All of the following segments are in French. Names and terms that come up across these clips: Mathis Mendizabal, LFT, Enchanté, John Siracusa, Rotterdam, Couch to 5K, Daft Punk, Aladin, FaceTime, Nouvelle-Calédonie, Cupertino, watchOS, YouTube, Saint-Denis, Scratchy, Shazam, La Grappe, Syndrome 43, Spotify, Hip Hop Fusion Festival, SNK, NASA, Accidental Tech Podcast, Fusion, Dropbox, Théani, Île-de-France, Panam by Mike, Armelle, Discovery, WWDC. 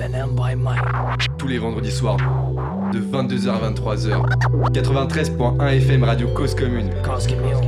Panam by Mike. Tous les vendredis soirs, de 22h à 23h, 93.1 FM Radio Cause Commune. Cause Commune.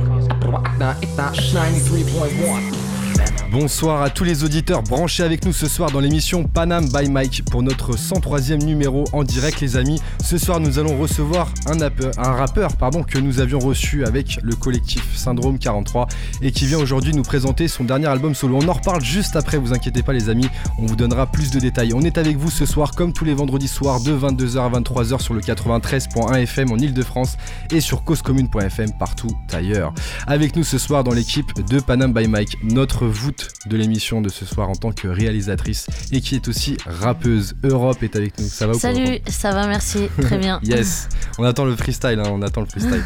Bonsoir à tous les auditeurs branchés avec nous ce soir dans l'émission Panam by Mike pour notre 103e numéro en direct les amis. Ce soir nous allons recevoir un rappeur que nous avions reçu avec le collectif Syndrome 43 et qui vient aujourd'hui nous présenter son dernier album solo. On en reparle juste après, vous inquiétez pas les amis, on vous donnera plus de détails. On est avec vous ce soir comme tous les vendredis soirs de 22h à 23h sur le 93.1 FM en Île-de-France et sur causecommune.fm partout ailleurs. Avec nous ce soir dans l'équipe de Panam by Mike, notre voûte de l'émission de ce soir en tant que réalisatrice et qui est aussi rappeuse. Europe est avec nous. Ça va ou pas ? Salut, ça va, merci. Très bien. Yes. On attend le freestyle, hein, on attend le freestyle.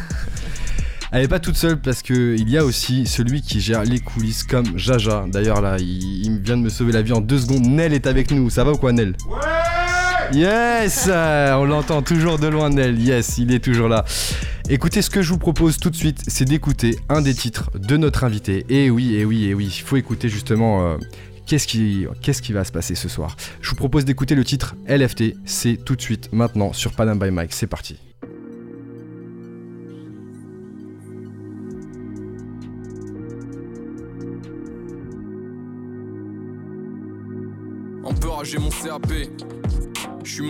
Elle n'est pas toute seule parce qu'il y a aussi celui qui gère les coulisses comme Jaja. D'ailleurs là, il vient de me sauver la vie en 2 secondes. Nel est avec nous. Ça va ou quoi, Nel ? Ouais. Yes. On l'entend toujours de loin, Nel. Yes, il est toujours là. Écoutez, ce que je vous propose tout de suite, c'est d'écouter un des titres de notre invité. Et oui, il faut écouter justement qu'est-ce qui va se passer ce soir. Je vous propose d'écouter le titre LFT, c'est tout de suite, maintenant, sur Panam by Mike. C'est parti. En peur, j'ai mon CAP. Je suis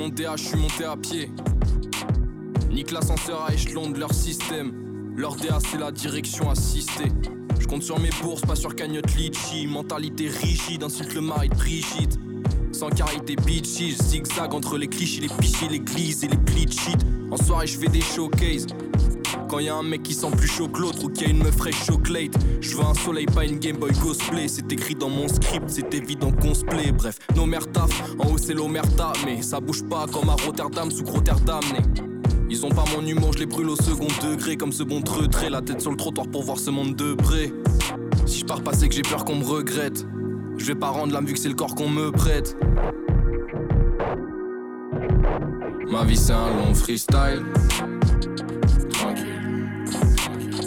monté à pied. Nique l'ascenseur à échelon de leur système. Leur DA c'est la direction assistée. Je compte sur mes bourses, pas sur cagnotte litchi. Mentalité rigide, insulte le mari de Brigitte. Sans carité bitchy, je zigzag entre les clichés, les pichis, les glisses et les glitchits. En soirée je fais des showcases. Quand y'a un mec qui sent plus chaud que l'autre ou qu'il y a une meuf fraîche chocolate, je veux un soleil, pas une Game Boy cosplay. C'est écrit dans mon script, c'est évident qu'on se plaît. Bref, nos mères taf, en haut c'est l'omerta. Mais ça bouge pas comme à Rotterdam, sous Rotterdam, né. Ils ont pas mon humour, je les brûle au second degré. Comme ce bon de retrait, la tête sur le trottoir pour voir ce monde de près. Si je pars pas c'est que j'ai peur qu'on me regrette. Je vais pas rendre l'âme vu que c'est le corps qu'on me prête. Ma vie c'est un long freestyle. Tranquille.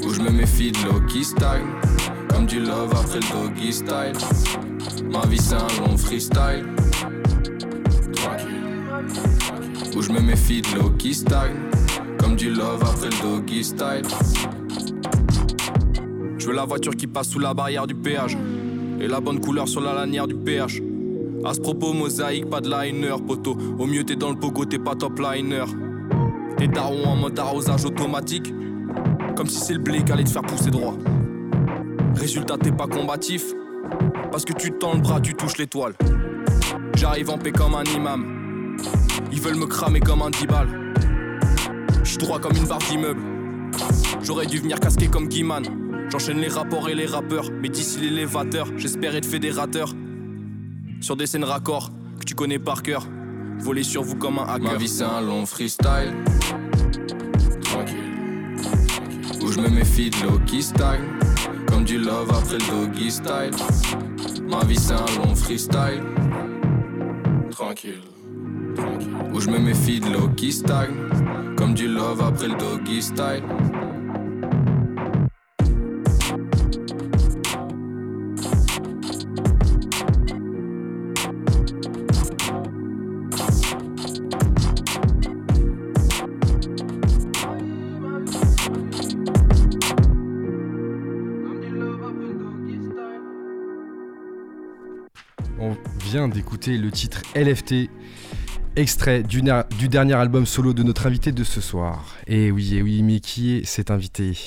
Où je me méfie de l'eau qui stagne. Comme du love après le doggy style. Ma vie c'est un long freestyle. Tranquille. Où je me méfie de l'eau qui stagne. Comme du love après le doggy style. Je veux la voiture qui passe sous la barrière du péage et la bonne couleur sur la lanière du PH. À ce propos mosaïque, pas de liner poteau. Au mieux t'es dans le pogo, t'es pas top liner. T'es daron en mode arrosage automatique. Comme si c'est le blé qu'allait te faire pousser droit. Résultat t'es pas combatif, parce que tu tends le bras, tu touches l'étoile. J'arrive en paix comme un imam. Ils veulent me cramer comme un 10 balles. J'suis droit comme une barre d'immeuble. J'aurais dû venir casquer comme Guiman. J'enchaîne les rapports et les rappeurs. Mais d'ici l'élévateur, j'espère être fédérateur. Sur des scènes raccords que tu connais par cœur. Voler sur vous comme un hacker. Ma vie c'est un long freestyle. Tranquille. Où je me méfie de l'eau qui stagne. Comme du love après le doggy style. Ma vie c'est un long freestyle. Tranquille. Où je me méfie de l'eau qui stagne. Comme du love après le doggy style. On vient d'écouter le titre LFT. Extrait du dernier album solo de notre invité de ce soir. Et oui, mais qui est cet invité ?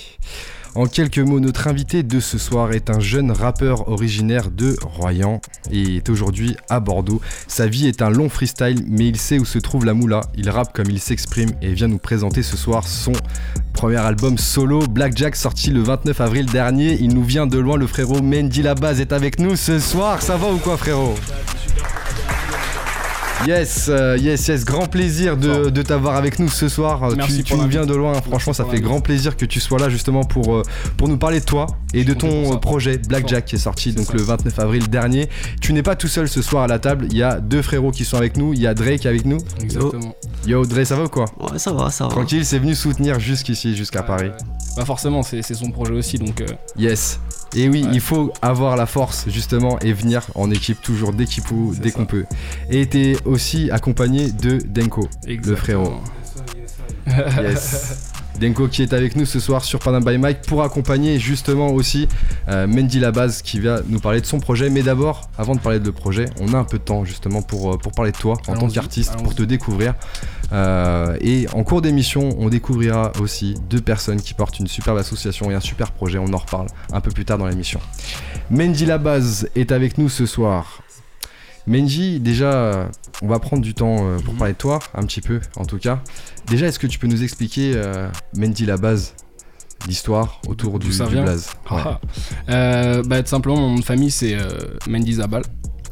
En quelques mots, notre invité de ce soir est un jeune rappeur originaire de Royan et est aujourd'hui à Bordeaux. Sa vie est un long freestyle, mais il sait où se trouve la moula. Il rappe comme il s'exprime et vient nous présenter ce soir son premier album solo, Blackjack, sorti le 29 avril dernier. Il nous vient de loin, le frérot Mendizabal est avec nous ce soir. Ça va ou quoi, frérot ? Yes, grand plaisir de t'avoir avec nous ce soir. Merci, tu nous viens de loin, franchement ça fait grand plaisir que tu sois là justement pour nous parler de toi et de ton projet Blackjack qui est sorti donc le 29 avril dernier. Tu n'es pas tout seul ce soir à la table, il y a 2 frérots qui sont avec nous, il y a Dre qui est avec nous. Exactement. Yo Dre, ça va ou quoi ? Ouais, ça va. Tranquille, c'est venu soutenir jusqu'ici, jusqu'à Paris. Bah forcément, c'est son projet aussi donc. Yes. Et oui, ouais, il faut avoir la force justement et venir en équipe toujours dès qu'on peut. Et t'es aussi accompagné de Denko, le frérot. Yes. Denko qui est avec nous ce soir sur Panam by Mike pour accompagner justement aussi Mendy Labaz qui va nous parler de son projet. Mais d'abord, avant de parler de le projet, on a un peu de temps justement pour parler de toi en tant qu'artiste, pour te découvrir. Et en cours d'émission, on découvrira aussi deux personnes qui portent une superbe association et un super projet. On en reparle un peu plus tard dans l'émission. Mendy Labaz est avec nous ce soir. Mendy, déjà, on va prendre du temps pour parler de toi, un petit peu en tout cas. Déjà, est-ce que tu peux nous expliquer, Mendy Labaz, l'histoire autour du blaze? Ouais. Tout simplement, mon nom de famille, c'est Mendizabal.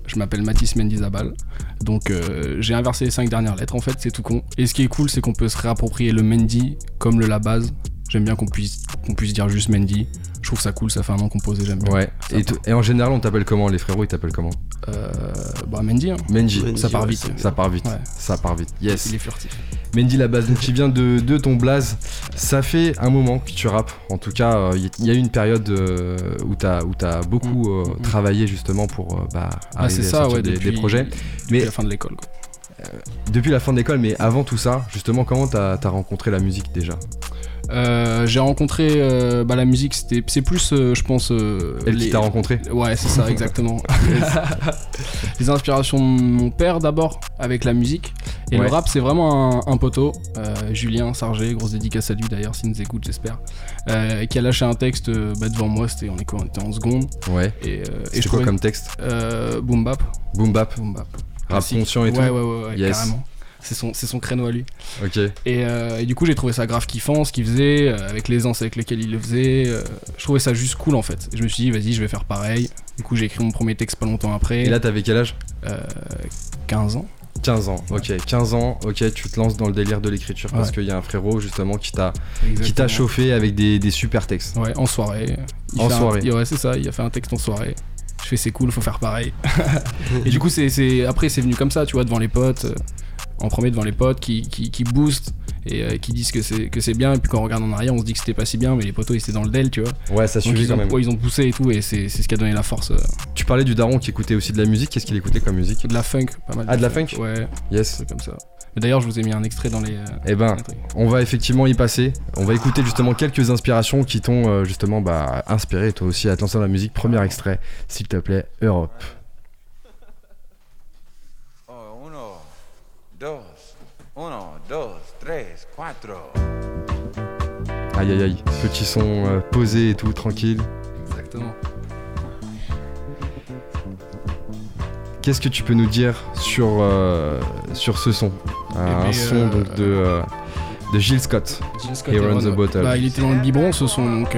Je m'appelle Mathis Mendizabal. Donc, j'ai inversé les 5 dernières lettres, en fait, c'est tout con. Et ce qui est cool, c'est qu'on peut se réapproprier le Mendy comme le Labaz. J'aime bien qu'on puisse dire juste Mendy. Je trouve ça cool, ça fait un nom composé, j'aime bien. Ouais. Et en général, on t'appelle comment? Les frérots, ils t'appellent comment? Mendy. Hein. Mendy, ça part vite. Ouais. Ça part vite. Yes. Il est furtif. Mendy Labaz, qui vient de ton blaze. Ça fait un moment que tu rappes. En tout cas, il y a eu une période où t'as beaucoup travaillé justement pour arriver à sortir des projets. Depuis la fin de l'école, quoi. Depuis la fin de l'école, mais avant tout ça, justement, comment t'as rencontré la musique déjà? J'ai rencontré la musique, c'est plus je pense elle qui t'a rencontré. Ouais, c'est ça, exactement. Les inspirations de mon père d'abord avec la musique et le rap, c'est vraiment un poteau, Julien Sargé, grosse dédicace à lui d'ailleurs s'il nous écoute, j'espère, qui a lâché un texte devant moi, on était en seconde. Ouais. Et je trouvais, comme texte boom bap. Boom bap. Boom bap. Rap conscient et tout. Ouais, yes. Carrément. C'est son créneau à lui. Ok. Et du coup, j'ai trouvé ça grave kiffant, ce qu'il faisait, avec les anses avec lesquelles il le faisait. Je trouvais ça juste cool en fait. Je me suis dit, vas-y, je vais faire pareil. Du coup, j'ai écrit mon premier texte pas longtemps après. Et là, t'avais quel âge? 15 ans. 15 ans, ok. 15 ans, ok, tu te lances dans le délire de l'écriture parce qu'il y a un frérot justement qui t'a chauffé avec des super textes. Ouais, en soirée. C'est ça, il a fait un texte en soirée. Je fais, c'est cool, faut faire pareil. Et du coup, après, c'est venu comme ça, tu vois, devant les potes. En premier devant les potes qui boostent et qui disent que c'est bien, et puis quand on regarde en arrière on se dit que c'était pas si bien, mais les potos ils étaient dans le DEL, tu vois. Ouais, ça suffit quand même. Ouais, ils ont poussé et tout, et c'est ce qui a donné la force. Tu parlais du daron qui écoutait aussi de la musique, qu'est-ce qu'il écoutait comme musique? De la funk, pas mal. Ah, de la funk? Ouais. Yes. Un truc comme ça. Mais d'ailleurs, je vous ai mis un extrait dans les... on va effectivement y passer. On va écouter justement quelques inspirations qui t'ont justement inspiré toi aussi à te lancer dans la musique. Premier extrait, s'il te plaît, Europe. Aïe aïe aïe, ceux qui sont posés et tout, tranquilles. Exactement. Qu'est-ce que tu peux nous dire sur ce son? Un son donc de Gil Scott, Heron the Bottle. Il était dans le biberon ce son, donc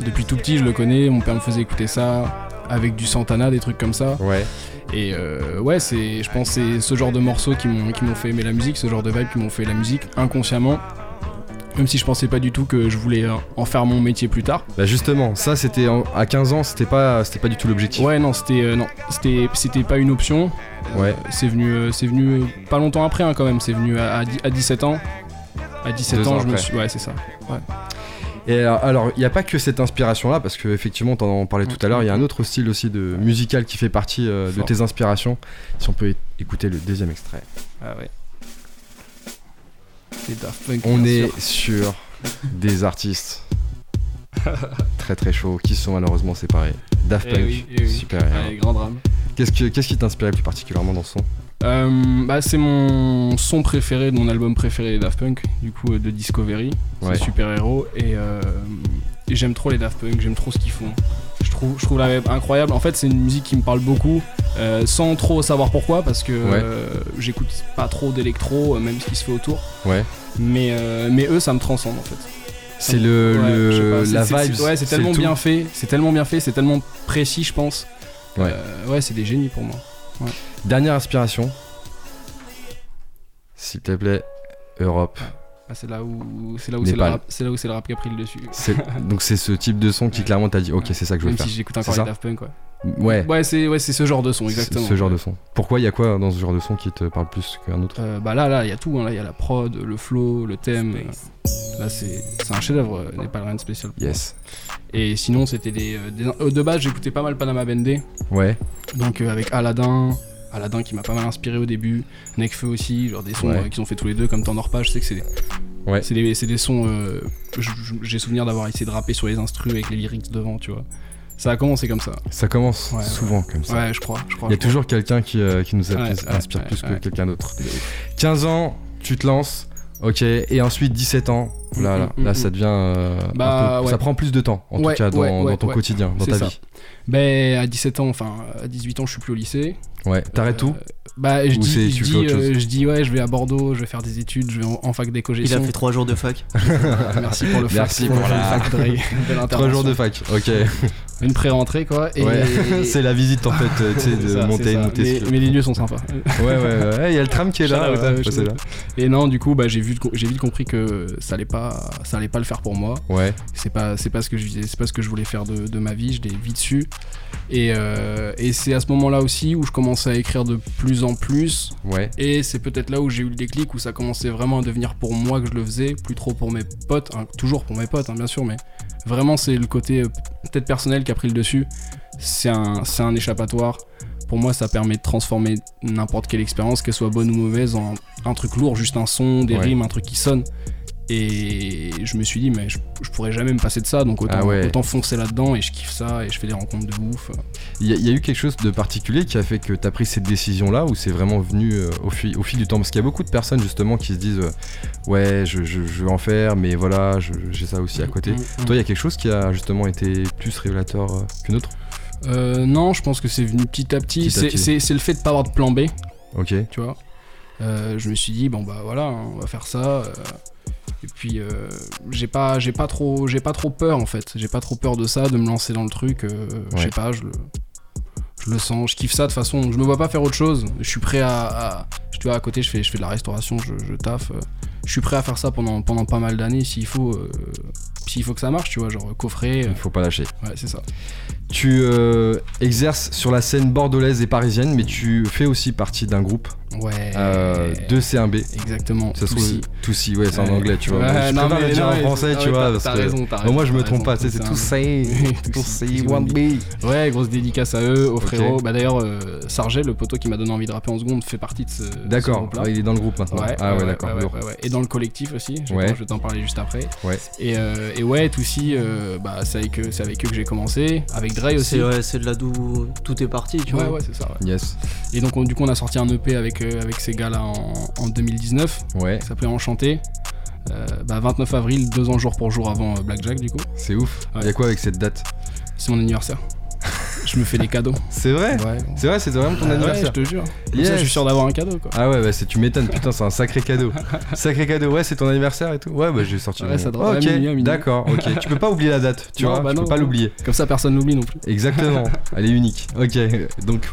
depuis tout petit je le connais, mon père me faisait écouter ça, avec du Santana, des trucs comme ça. Ouais. Et je pense que c'est ce genre de morceaux qui m'ont fait aimer la musique, ce genre de vibes qui m'ont fait la musique inconsciemment, même si je pensais pas du tout que je voulais en faire mon métier plus tard. Bah justement, ça c'était à 15 ans, c'était pas du tout l'objectif. Ouais, non, c'était pas une option. Ouais. C'est venu pas longtemps après, hein, quand même, c'est venu à 17 ans. À 17 ans, je me suis... Ouais, c'est ça. Ouais. Et alors, il n'y a pas que cette inspiration-là, parce qu'effectivement, t'en parlais tout à l'heure, il y a un autre style aussi de musical qui fait partie de tes inspirations. Si on peut écouter le deuxième extrait. Ah ouais. C'est Daft Punk. On est sur des artistes très très chauds qui sont malheureusement séparés. Daft Punk, super. Allez, grand drame. Qu'est-ce qui t'inspirait plus particulièrement dans ce son? C'est mon son préféré, mon album préféré des Daft Punk, du coup de Discovery, c'est Super Héros, et j'aime trop les Daft Punk, j'aime trop ce qu'ils font. Je trouve la vibe incroyable. En fait, c'est une musique qui me parle beaucoup, sans trop savoir pourquoi, parce que j'écoute pas trop d'électro, même ce qui se fait autour. Ouais. Mais eux, ça me transcende en fait. C'est la vibe. Ouais, c'est tellement bien fait, c'est tellement précis, je pense. Ouais. C'est des génies pour moi. Ouais. Dernière inspiration, s'il te plaît, Europe. Ah, c'est là où c'est le rap qui a pris le dessus. Donc c'est ce type de son qui clairement t'a dit ok, c'est ça que je veux faire. Même si j'écoute encore les Daft Punk, quoi. Ouais, c'est ce genre de son, exactement. Ce genre de son. Pourquoi, il y a quoi dans ce genre de son qui te parle plus qu'un autre? Là il y a tout, hein. Là il y a la prod, le flow, le thème. Là c'est un chef-d'œuvre, n'est pas rien de spécial. Yes. Moi. Et sinon, c'était des de base, j'écoutais pas mal Panama Bende. Ouais. Donc avec Aladin qui m'a pas mal inspiré au début, Nekfeu aussi, genre des sons qu'ils ont fait tous les deux comme Temps Norpa, je sais que c'est c'est des sons j'ai souvenir d'avoir essayé de rapper sur les instrus avec les lyrics devant, tu vois. Ça a commencé comme ça. Ça commence souvent comme ça. Ouais, je crois. Il y a toujours quelqu'un qui nous inspire plus que quelqu'un d'autre. 15 ans, tu te lances. Ok, et ensuite 17 ans, là ça devient un peu, ça prend plus de temps en tout cas dans ton quotidien, dans ta vie. Ben à 17 ans, enfin à 18 ans, je suis plus au lycée. Ouais, t'arrêtes tout. Bah je dis ouais, je vais à Bordeaux, je vais faire des études, je vais en fac d'éco-gestion. Il a fait 3 jours de fac. Merci pour le fac. Merci pour la fac Dre. 3 jours de fac. OK. Une pré-rentrée quoi et c'est la visite en fait, tu sais, de monter. Mais les lieux sont sympas. Ouais, il y a le tram qui est là, là. Et non, du coup, bah j'ai vite compris que ça allait pas le faire pour moi. Ouais. C'est pas ce que je visais, c'est pas ce que je voulais faire de ma vie, je l'ai vite su. Et c'est à ce moment-là aussi où je commence à écrire de plus en plus. Ouais. Et c'est peut-être là où j'ai eu le déclic, où ça commençait vraiment à devenir pour moi que je le faisais, plus trop pour mes potes, toujours pour mes potes, bien sûr, mais vraiment c'est le côté peut-être personnel qui a pris le dessus. C'est un échappatoire. Pour moi, ça permet de transformer n'importe quelle expérience, qu'elle soit bonne ou mauvaise, en un truc lourd, juste un son, des rimes, un truc qui sonne. Et je me suis dit, mais je pourrais jamais me passer de ça, donc autant foncer là-dedans, et je kiffe ça, et je fais des rencontres de ouf. Il y a eu quelque chose de particulier qui a fait que t'as pris cette décision-là, ou c'est vraiment venu au fil du temps? Parce qu'il y a beaucoup de personnes justement qui se disent ouais, je veux en faire, mais voilà, j'ai ça aussi à côté. Toi, il y a quelque chose qui a justement été plus révélateur qu'une autre? Non, je pense que c'est venu petit à petit. C'est le fait de pas avoir de plan B. Ok. Tu vois, je me suis dit, bon bah voilà, on va faire ça. Et puis j'ai pas trop peur en fait. J'ai pas trop peur de ça, de me lancer dans le truc. Je sais pas, je le sens, je kiffe ça de toute façon. Je me vois pas faire autre chose. Je suis prêt à tu vois, à côté je fais de la restauration, je taffe. Je suis prêt à faire ça pendant pas mal d'années s'il faut que ça marche, tu vois, genre coffrer. Il faut pas lâcher. Ouais, c'est ça. Tu exerces sur la scène bordelaise et parisienne, mais tu fais aussi partie d'un groupe de C1B. Exactement. Ça se trouve Toussi, c'est en anglais, tu vois. Je peux pas le dire en français, tu vois. T'as raison. Moi, je me trompe pas, tu sais, c'est Toussi, One B. Ouais, grosse dédicace à eux, aux frérots. Bah d'ailleurs, Sargé, le poteau qui m'a donné envie de rapper en seconde, fait partie de ce groupe-là. D'accord, il est dans le groupe maintenant. Ah ouais, d'accord. Et dans le collectif aussi, je vais t'en parler juste après. Et ouais, Toussi, c'est avec eux que j'ai commencé, avec Dre aussi. C'est de là d'où tout est parti, tu vois. Ouais, c'est ça. Yes. Et donc, du coup, on a sorti un EP avec ces gars-là en 2019. Ouais. Ça s'appelait Enchanté. 29 avril, 2 ans jour pour jour avant Blackjack, du coup. C'est ouf. Il y a quoi avec cette date? C'est mon anniversaire. Je me fais des cadeaux. C'est vrai? Ouais. C'est vrai, c'est vraiment ton anniversaire. Ouais, je te jure. Yes. Ça, je suis sûr d'avoir un cadeau, quoi. Ah ouais, tu m'étonnes, putain, c'est un sacré cadeau. Ouais, c'est ton anniversaire et tout. Ouais, j'ai sorti. Ouais, ça droit. Ok, d'accord, ok. Tu peux pas oublier la date, tu vois, tu peux pas l'oublier. Comme ça, personne l'oublie non plus. Exactement, elle est unique. Ok, donc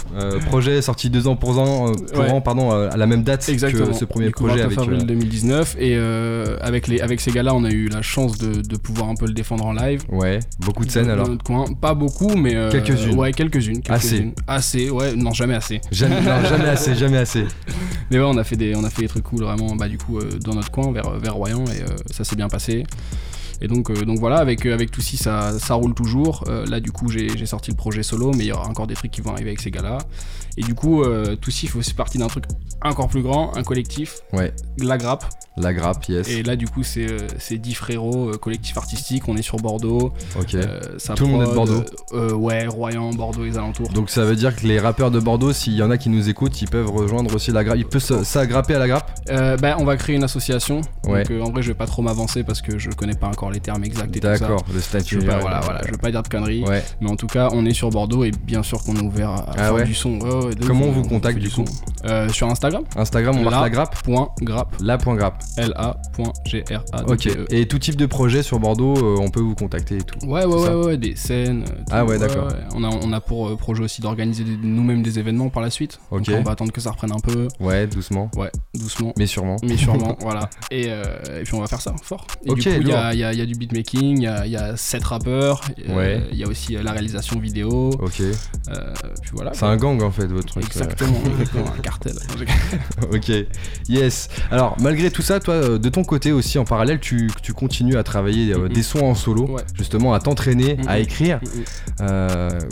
projet sorti 2 ans pour an, à la même date. Exactement. Que ce premier projet avec avril 2019 et avec ces gars-là, on a eu la chance de pouvoir un peu le défendre en live. Ouais, beaucoup de scènes alors. Pas beaucoup, mais quelques-unes. Ouais, quelques-unes. Jamais assez. Mais ouais, on a fait des trucs cool vraiment, du coup, dans notre coin, vers Royan, et ça s'est bien passé. Et donc voilà, avec Toussi, ça roule toujours. Là, du coup, j'ai sorti le projet solo, mais il y aura encore des trucs qui vont arriver avec ces gars-là. Et du coup, Toussi fait aussi partie d'un truc encore plus grand, un collectif. Ouais. La Grappe. La Grappe, yes. Et là, du coup, c'est 10 frérots, collectif artistique. On est sur Bordeaux. Ok. Tout le monde est de Bordeaux. Royan, Bordeaux et les alentours. Donc ça veut dire que les rappeurs de Bordeaux, s'il y en a qui nous écoutent, ils peuvent rejoindre aussi La Grappe. Ils peuvent s'agrapper à La Grappe. On va créer une association. Ouais. Donc en vrai, je vais pas trop m'avancer parce que je connais pas encore les termes exacts et d'accord, tout ça. Le statut. Je veux pas dire de conneries. Ouais. Mais en tout cas, on est sur Bordeaux et bien sûr qu'on est ouvert à faire du son. Comment on vous contacte du coup? Sur Instagram. Instagram, on marque La Grappe. La.grappe. LA.grappe. Ok. Et tout type de projet sur Bordeaux, on peut vous contacter et tout. Ouais, des scènes. D'accord. On a pour projet aussi d'organiser nous-mêmes des événements par la suite. Ok. Donc on va attendre que ça reprenne un peu. Ouais, doucement. Mais sûrement, voilà. Et puis on va faire ça fort. Et ok. Du coup, il y a du beatmaking, il y a 7 rappeurs, il y a aussi la réalisation vidéo. Ok. Puis voilà. C'est un gang en fait, votre truc. Exactement. cartel. Ok, yes. Alors malgré tout ça, toi de ton côté aussi en parallèle, tu continues à travailler des sons en solo, ouais, justement à t'entraîner, à écrire.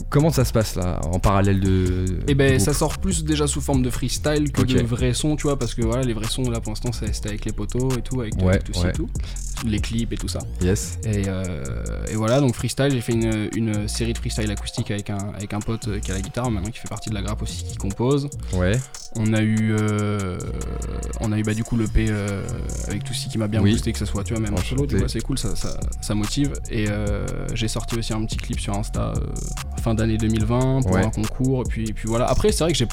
Comment ça se passe là en parallèle de... Eh ben ça sort plus déjà sous forme de freestyle que de vrais sons, tu vois, parce que voilà, les vrais sons là pour l'instant c'était avec les poteaux et tout, avec Toussi et tout, les clips et tout ça. Yes. Et voilà, donc freestyle, j'ai fait une série de freestyle acoustique avec un pote qui a la guitare maintenant, qui fait partie de La Grappe aussi, qui compose. Ouais. On a eu bah du coup l'EP avec Toussi qui m'a bien boosté, que ça soit tu vois même en solo, tu vois, c'est cool, ça motive. Et j'ai sorti aussi un petit clip sur Insta fin d'année 2020 pour un concours, et puis voilà. Après c'est vrai que j'ai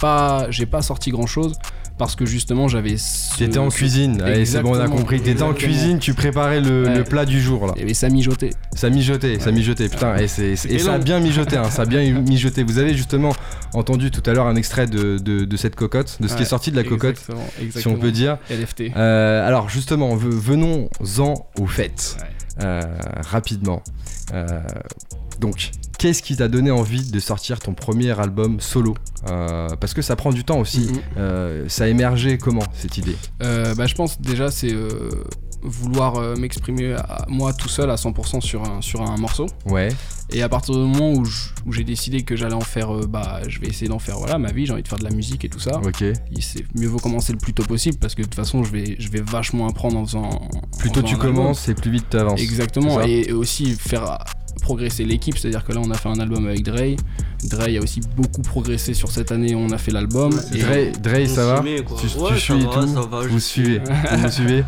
pas sorti grand chose parce que justement j'avais t'étais en cuisine. Allez, c'est bon, on a compris, t'étais en cuisine, tu préparais le plat du jour là. Et ça mijotait, putain, et ça a bien mijoté, hein, ça a bien mijoté. Vous avez justement entendu tout à l'heure un extrait de cette cocotte, de ce qui est sorti de la cocotte, exactement, si on peut dire. LFT. Alors justement, venons-en aux fêtes, rapidement. Donc, qu'est-ce qui t'a donné envie de sortir ton premier album solo ? Parce que ça prend du temps aussi. Ça a émergé comment, cette idée ? Je pense déjà c'est vouloir m'exprimer moi tout seul à 100% sur un morceau. Ouais. Et à partir du moment où j'ai décidé que j'allais en faire, je vais essayer d'en faire, voilà, ma vie, j'ai envie de faire de la musique et tout ça. Ok. C'est mieux vaut commencer le plus tôt possible parce que de toute façon, je vais vachement apprendre en faisant. Plus tôt tu commences et plus vite tu avances. Exactement. Et aussi faire progresser l'équipe, c'est-à-dire que là on a fait un album avec Dre. Dre a aussi beaucoup progressé sur cette année, on a fait l'album. Ouais, Dre, ça va ? Vous suivez ? Vous me suivez ?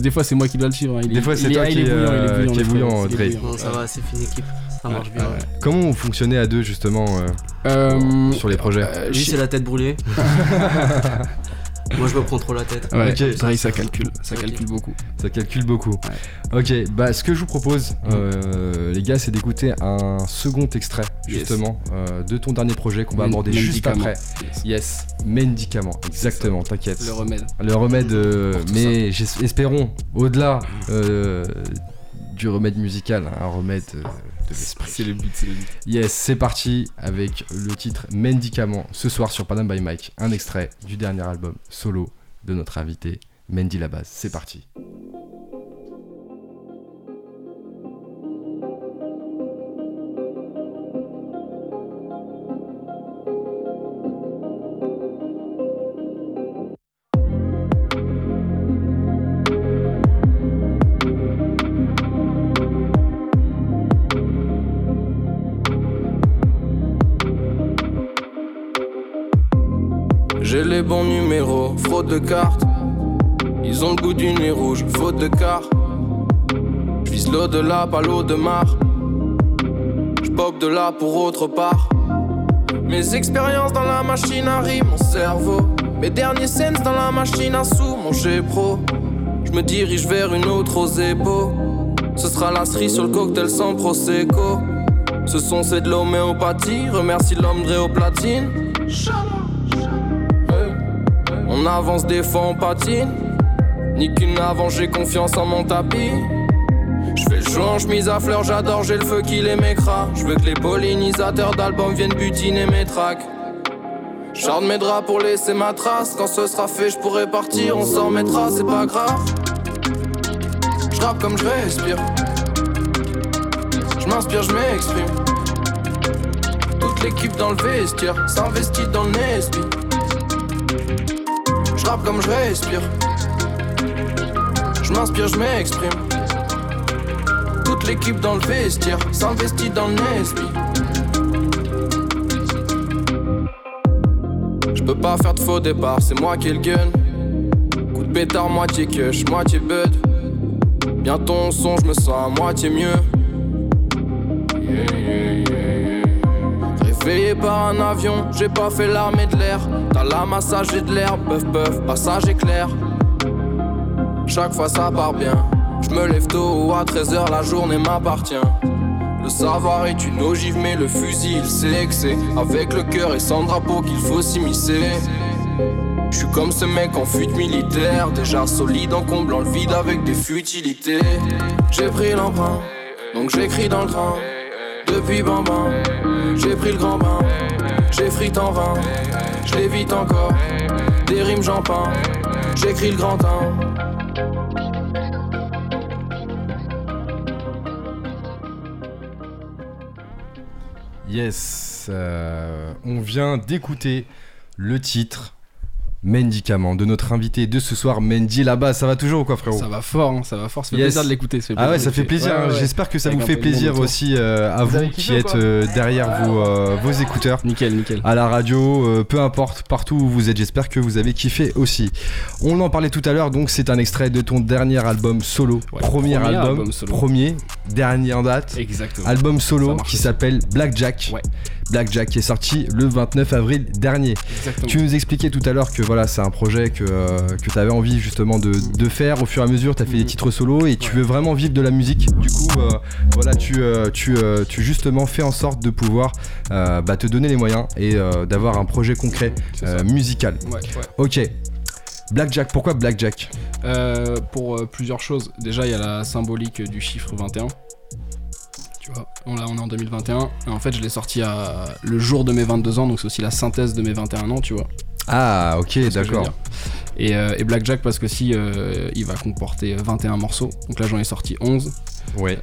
Des fois c'est moi qui dois le suivre. Des fois c'est toi qui est bouillant, Dre. Non, ça va, c'est une équipe. Ça marche bien. Comment vous fonctionnez à deux justement sur les projets ? Lui c'est la tête brûlée. Moi je me prends trop la tête. Ouais, okay. Pareil, ça calcule beaucoup. Ouais. Ok, bah ce que je vous propose, les gars, c'est d'écouter un second extrait justement de ton dernier projet qu'on va aborder juste après. Yes. Médicament, exactement, t'inquiète. Le remède, mais espérons au-delà du remède musical, un remède de l'esprit. C'est le but. Yes, c'est parti avec le titre Médicament ce soir sur Panam by Mike, un extrait du dernier album solo de notre invité Mendy Labaz. C'est parti. J'ai les bons numéros, faute de carte. Ils ont le goût du nez rouge, faute de quart. J'vise l'au-delà, pas l'eau de mar. J'pop de là pour autre part. Mes expériences dans la machine à rire, mon cerveau. Mes derniers scènes dans la machine à sous, mon G-Pro. J'me dirige vers une autre aux épaules. Ce sera la cerise sur le cocktail sans prosecco. Ce son c'est de l'homéopathie, remercie l'homme Dre au platine. On avance des fois on patine. Ni qu'une avant j'ai confiance en mon tapis. J'fais le joint, j'mise à fleurs, j'adore, j'ai le feu qui les m'écra. J'veux que les pollinisateurs d'albums viennent butiner mes tracks. J'arde mes draps pour laisser ma trace. Quand ce sera fait j'pourrai partir, on s'en mettra, c'est pas grave. J'rappe comme j'respire. J'm'inspire, j'm'exprime. Toute l'équipe dans le vestiaire s'investit dans l'esprit. J'rappe comme je respire. Je m'inspire, je m'exprime. Toute l'équipe dans le vestiaire s'investit dans l'esprit. Je peux pas faire de faux départ, c'est moi qui ai le gun. Coup de pétard, moitié cush, moitié bud. Bientôt on songe, je me sens à moitié mieux. Réveillé par un avion, j'ai pas fait l'armée de l'air. T'as la massage et de l'air, puff puff, passage éclair. Chaque fois ça part bien. J'me lève tôt ou à 13h, la journée m'appartient. Le savoir est une ogive, mais le fusil il sait que c'est avec le cœur et sans drapeau qu'il faut s'immiscer. J'suis comme ce mec en fuite militaire, déjà solide en comblant le vide avec des futilités. J'ai pris l'emprunt, donc j'écris dans le train, depuis bambin. J'ai pris le grand bain, j'ai frite en vain, je l'évite encore, des rimes j'en peins, j'écris le grand teint. Yes, on vient d'écouter le titre Mendicament de notre invité de ce soir, Mendy là-bas. Ça va toujours ou quoi, frérot? Ça va fort, hein, ça va fort. Ça fait plaisir de l'écouter. Ah ouais, ça fait plaisir. Ouais. J'espère que ça vous fait plaisir aussi à vous qui êtes derrière vos écouteurs. Nickel. À la radio, peu importe, partout où vous êtes. J'espère que vous avez kiffé aussi. On en parlait tout à l'heure, donc c'est un extrait de ton dernier album solo. Ouais, premier album solo. Dernier en date. Exactement. Album solo qui s'appelle Blackjack. Ouais. Blackjack qui est sorti le 29 avril dernier. Exactement. Tu nous expliquais tout à l'heure que voilà, c'est un projet que tu avais envie justement de faire au fur et à mesure. Tu as fait des titres solo et tu veux vraiment vivre de la musique. Du coup, voilà, tu justement fais en sorte de pouvoir te donner les moyens et d'avoir un projet concret musical. Ouais. Ok. Blackjack, pourquoi Blackjack ? Pour plusieurs choses. Déjà, il y a la symbolique du chiffre 21. Tu vois, on est en 2021 et en fait je l'ai sorti le jour de mes 22 ans, donc c'est aussi la synthèse de mes 21 ans, tu vois. Ah ok, d'accord. Et Blackjack parce que si il va comporter 21 morceaux, donc là j'en ai sorti 11. Ouais,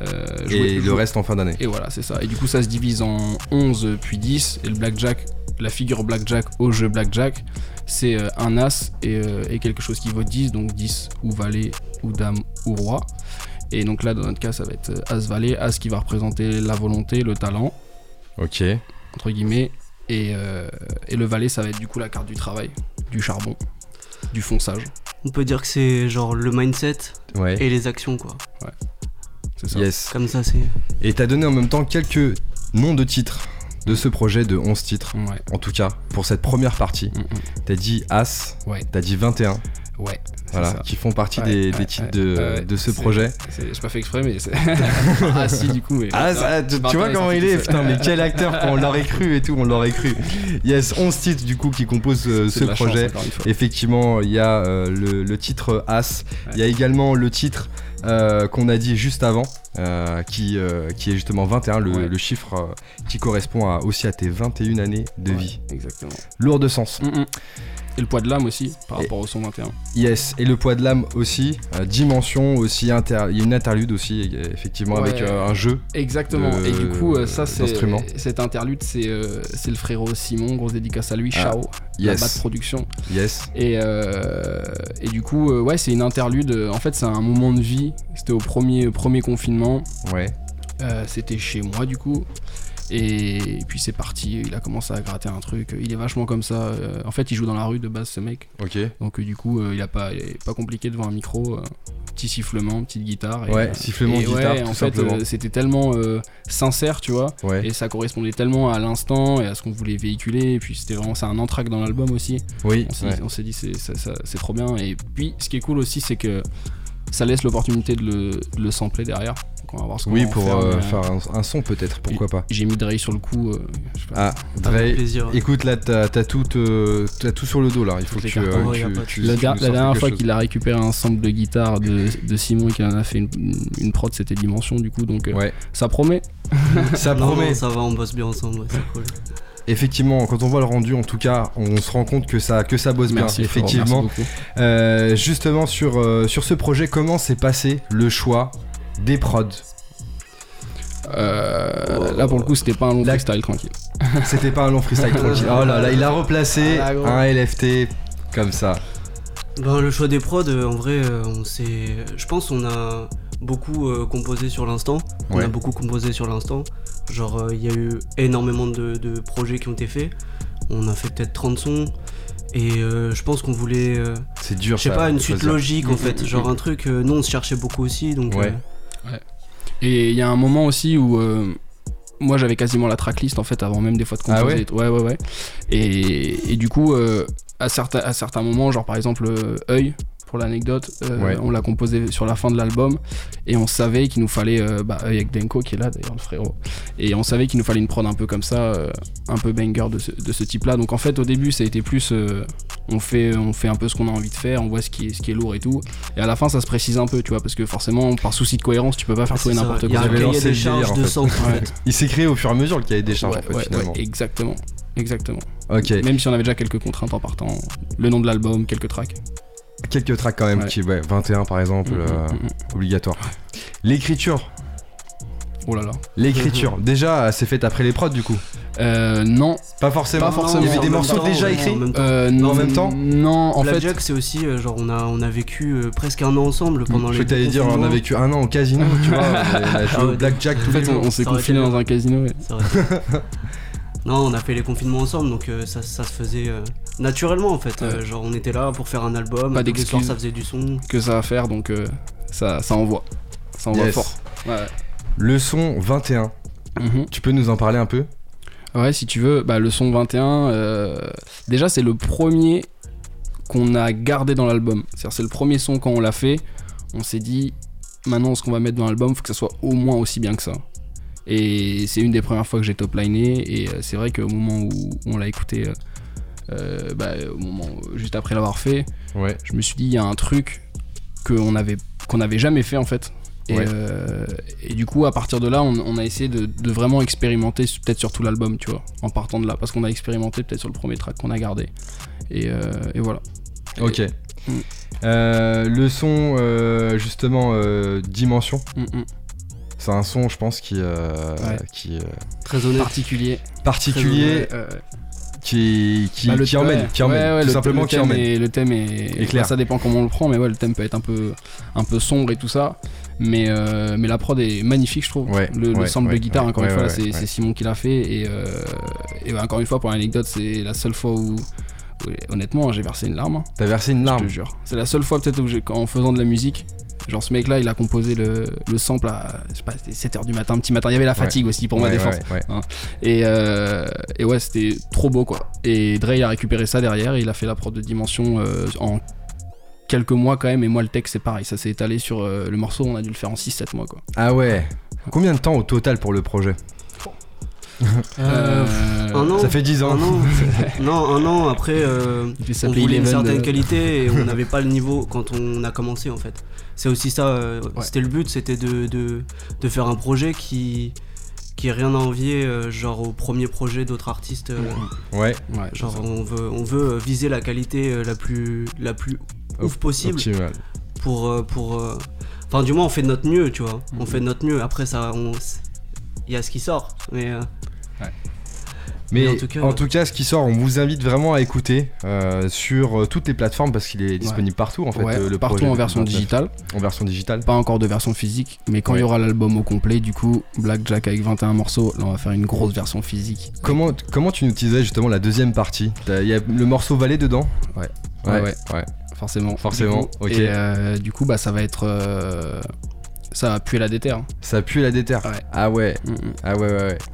et le reste en fin d'année. Et voilà, c'est ça. Et du coup ça se divise en 11 puis 10 et le Blackjack, la figure Blackjack au jeu Blackjack, c'est un as et quelque chose qui vaut 10, donc 10 ou valet ou dame ou roi. Et donc là, dans notre cas, ça va être As-Valet, As qui va représenter la volonté, le talent. Ok. Entre guillemets. Et le Valet, ça va être du coup la carte du travail, du charbon, du fonçage. On peut dire que c'est genre le mindset et les actions, quoi. Ouais. C'est ça. Yes. Comme ça, c'est. Et t'as donné en même temps quelques noms de titres de ce projet de 11 titres. Ouais. En tout cas, pour cette première partie. T'as dit As, t'as dit 21. Ouais, voilà, qui font partie des titres de ce projet. J'ai pas fait exprès, mais c'est. Ah si, du coup. Mais... Ah, ça, tu vois comment il est, putain, mais quel acteur, on l'aurait cru et tout, on l'aurait cru. Yes, 11 titres du coup qui composent ce projet. Chance, effectivement, il y a le titre As, il y a également le titre qu'on a dit juste avant, qui est justement 21, le chiffre qui correspond aussi à tes 21 années de vie. Exactement. Lourd de sens. Et le poids de l'âme aussi, par rapport au son 21. Yes, et le poids de l'âme aussi, Dimension aussi, il y a une interlude aussi, effectivement, avec un jeu. Exactement, et du coup, ça cette interlude, c'est le frérot Simon, grosse dédicace à lui, Chao, la Bad Production. Yes. Et du coup, c'est une interlude, en fait, c'est un moment de vie, c'était au premier confinement. Ouais. C'était chez moi, du coup. Et puis c'est parti, il a commencé à gratter un truc, il est vachement comme ça, en fait il joue dans la rue de base ce mec, donc du coup il est pas compliqué devant un micro, petit sifflement, petite guitare tout en simplement. Fait c'était tellement sincère, tu vois, et ça correspondait tellement à l'instant et à ce qu'on voulait véhiculer, et puis c'était vraiment, c'est un entracte dans l'album aussi, on s'est dit c'est trop bien, et puis ce qui est cool aussi c'est que ça laisse l'opportunité de le sampler derrière. On va voir ce qu'on pour faire un son peut-être, pourquoi pas. J'ai mis Dre sur le coup. Je sais pas. Ah, Dre, écoute, là t'as tout sur le dos là. Il faut la dernière fois qu'il a récupéré un sample de guitare de Simon et qu'il en a fait une prod, c'était Dimension du coup, donc ça promet. Ça va, on bosse bien ensemble, c'est cool. Effectivement, quand on voit le rendu, en tout cas, on se rend compte que ça bosse bien. Effectivement, justement sur ce projet, comment s'est passé le choix des prods? Là pour le coup c'était pas un long freestyle tranquille. Oh là là, il a replacé un LFT comme ça. Ben, le choix des prods, en vrai, je pense on a beaucoup composé sur l'instant. Genre il y a eu énormément de projets qui ont été faits. On a fait peut-être 30 sons. Et je pense qu'on voulait... c'est dur, je sais pas, une suite logique en fait. Genre un truc... nous on se cherchait beaucoup aussi, donc... Ouais. Et il y a un moment aussi où moi j'avais quasiment la tracklist en fait avant même des fois de composer. Ah ouais. Et du coup à certains moments, genre par exemple Œil, pour l'anecdote, on l'a composé sur la fin de l'album et on savait qu'il nous fallait, avec Denko qui est là d'ailleurs, le frérot, et on savait qu'il nous fallait une prod un peu comme ça, un peu banger de ce type là. Donc en fait au début ça a été plus on fait un peu ce qu'on a envie de faire, on voit ce qui est lourd et tout, et à la fin ça se précise un peu, tu vois, parce que forcément par souci de cohérence tu peux pas faire tout et n'importe quoi. Il s'est créé au fur et à mesure le cahier des charges finalement. Exactement. Okay. Même si on avait déjà quelques contraintes en partant, le nom de l'album, quelques tracks quand même, qui 21 par exemple, obligatoire. L'écriture. Oh là là. L'écriture. Déjà, c'est fait après les prods du coup. Non. Pas forcément. Il y avait des morceaux déjà écrits. Non. En même temps. Non. En fait. Blackjack, c'est aussi genre on a vécu presque un an ensemble pendant les. Je t'allais dire on a vécu un an au casino, tu vois. Blackjack. En fait, on s'est confinés dans un casino. C'est vrai. Non, on a fait les confinements ensemble, donc ça se faisait naturellement en fait. Genre on était là pour faire un album, pas d'excuses, ça faisait du son. Que ça à faire, donc ça envoie. Ça envoie fort. Ouais. Le son 21, tu peux nous en parler un peu ? Ouais, si tu veux. Bah, le son 21, déjà c'est le premier qu'on a gardé dans l'album. C'est-à-dire c'est le premier son quand on l'a fait, on s'est dit maintenant ce qu'on va mettre dans l'album, faut que ça soit au moins aussi bien que ça. Et c'est une des premières fois que j'ai top-liné, et c'est vrai qu'au moment où on l'a écouté, juste après l'avoir fait, je me suis dit il y a un truc qu'on n'avait jamais fait en fait. Et du coup à partir de là on a essayé de vraiment expérimenter peut-être sur tout l'album, tu vois, en partant de là, parce qu'on a expérimenté peut-être sur le premier track qu'on a gardé, et voilà. Ok. Le son justement Dimension. C'est un son, je pense, qui très honnête, particulier, très honnête, qui emmène, tout simplement, qui emmène. Le thème est clair. Ça dépend comment on le prend, mais le thème peut être un peu sombre et tout ça. Mais la prod est magnifique, je trouve. Le sample de guitare, encore une fois, c'est Simon qui l'a fait. Et encore une fois, pour l'anecdote, c'est la seule fois où. Honnêtement, j'ai versé une larme. T'as versé une larme ? Je te jure. C'est la seule fois, peut-être, en faisant de la musique. Genre ce mec là il a composé le sample à 7h du matin, petit matin, il y avait la fatigue aussi pour ma défense. Et ouais, c'était trop beau quoi. Et Dre il a récupéré ça derrière et il a fait la prod de Dimension en quelques mois quand même, et moi le texte c'est pareil, ça s'est étalé sur le morceau, on a dû le faire en 6-7 mois quoi. Ah ouais. Combien de temps au total pour le projet ? Un an. Ça fait 10 ans. Un an après on voulait une certaine qualité et on n'avait pas le niveau quand on a commencé en fait. C'est aussi ça, c'était le but, c'était de faire un projet qui est rien à envier genre au premier projet d'autres artistes. Genre on veut viser la qualité la plus ouf possible. Optimal. Pour enfin du moins on fait de notre mieux, tu vois. On fait de notre mieux, après ça il y a ce qui sort mais mais en tout cas, ce qui sort, on vous invite vraiment à écouter sur toutes les plateformes parce qu'il est disponible partout en fait. Le partout en version digitale. Pas encore de version physique, mais quand il y aura l'album au complet, du coup, Blackjack avec 21 morceaux, là on va faire une grosse version physique. Comment tu nous disais justement la deuxième partie ? Il y a le morceau Valet dedans ? Ouais. Forcément. Ok. Et du coup, ça va être. Ça a pué la déterre. Ouais,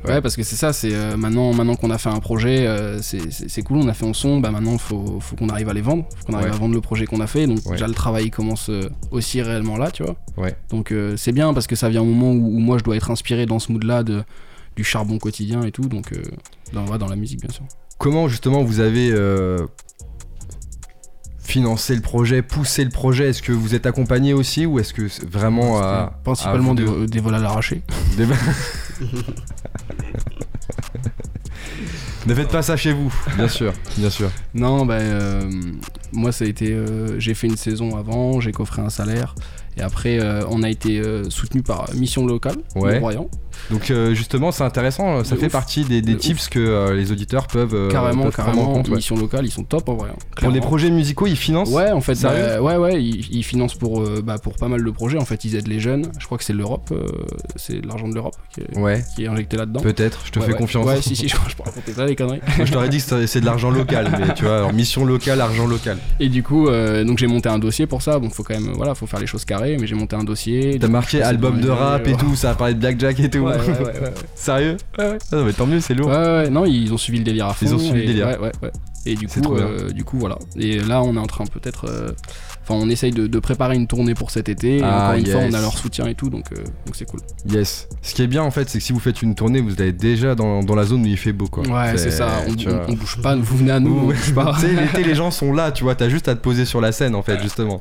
parce que c'est ça, c'est maintenant qu'on a fait un projet, c'est cool, on a fait un son, maintenant faut qu'on arrive à les vendre, à vendre le projet qu'on a fait, donc déjà le travail commence aussi réellement là, tu vois. Donc c'est bien parce que ça vient au moment où moi je dois être inspiré dans ce mood là du charbon quotidien et tout, donc dans la musique bien sûr. Comment justement vous avez financer le projet, pousser le projet, est-ce que vous êtes accompagné aussi ou est-ce que c'est vraiment principalement des vols à l'arraché. Ne faites pas ça chez vous, bien sûr. Non, moi ça a été, j'ai fait une saison avant, j'ai coffré un salaire et après on a été soutenu par Mission Locale, de Royan. Donc justement c'est intéressant, ça fait partie des tips que les auditeurs peuvent carrément prendre en compte. Mission Locale, ils sont top en vrai. Pour les projets musicaux, ils financent. Ouais, en fait, ils financent pour pas mal de projets. En fait, ils aident les jeunes. Je crois que c'est l'Europe, c'est de l'argent de l'Europe qui est injecté là-dedans. Peut-être. Je te fais confiance. Ouais, si, je peux raconter ça les conneries. Moi, je t'aurais dit que c'est de l'argent local, mais tu vois, alors, Mission Locale, argent local. Et du coup, donc j'ai monté un dossier pour ça. Donc faut quand même, faut faire les choses carrées. Mais j'ai monté un dossier. T'as marqué album de rap et tout. Ça a parlé de Blackjack et tout. Ouais. Sérieux ? Ouais. Ah, non, mais tant mieux, c'est lourd. Ouais. Non, ils ont suivi le délire à fond. Et du coup voilà. Et là on est en train peut-être enfin on essaye de préparer une tournée pour cet été, et encore une fois on a leur soutien et tout, donc c'est cool. Yes. Ce qui est bien en fait, c'est que si vous faites une tournée, vous allez déjà dans la zone où il fait beau quoi. Ouais, c'est ça, on bouge pas, vous venez à nous, on bouge pas. Tu sais, l'été les gens sont là, tu vois, t'as juste à te poser sur la scène en fait justement.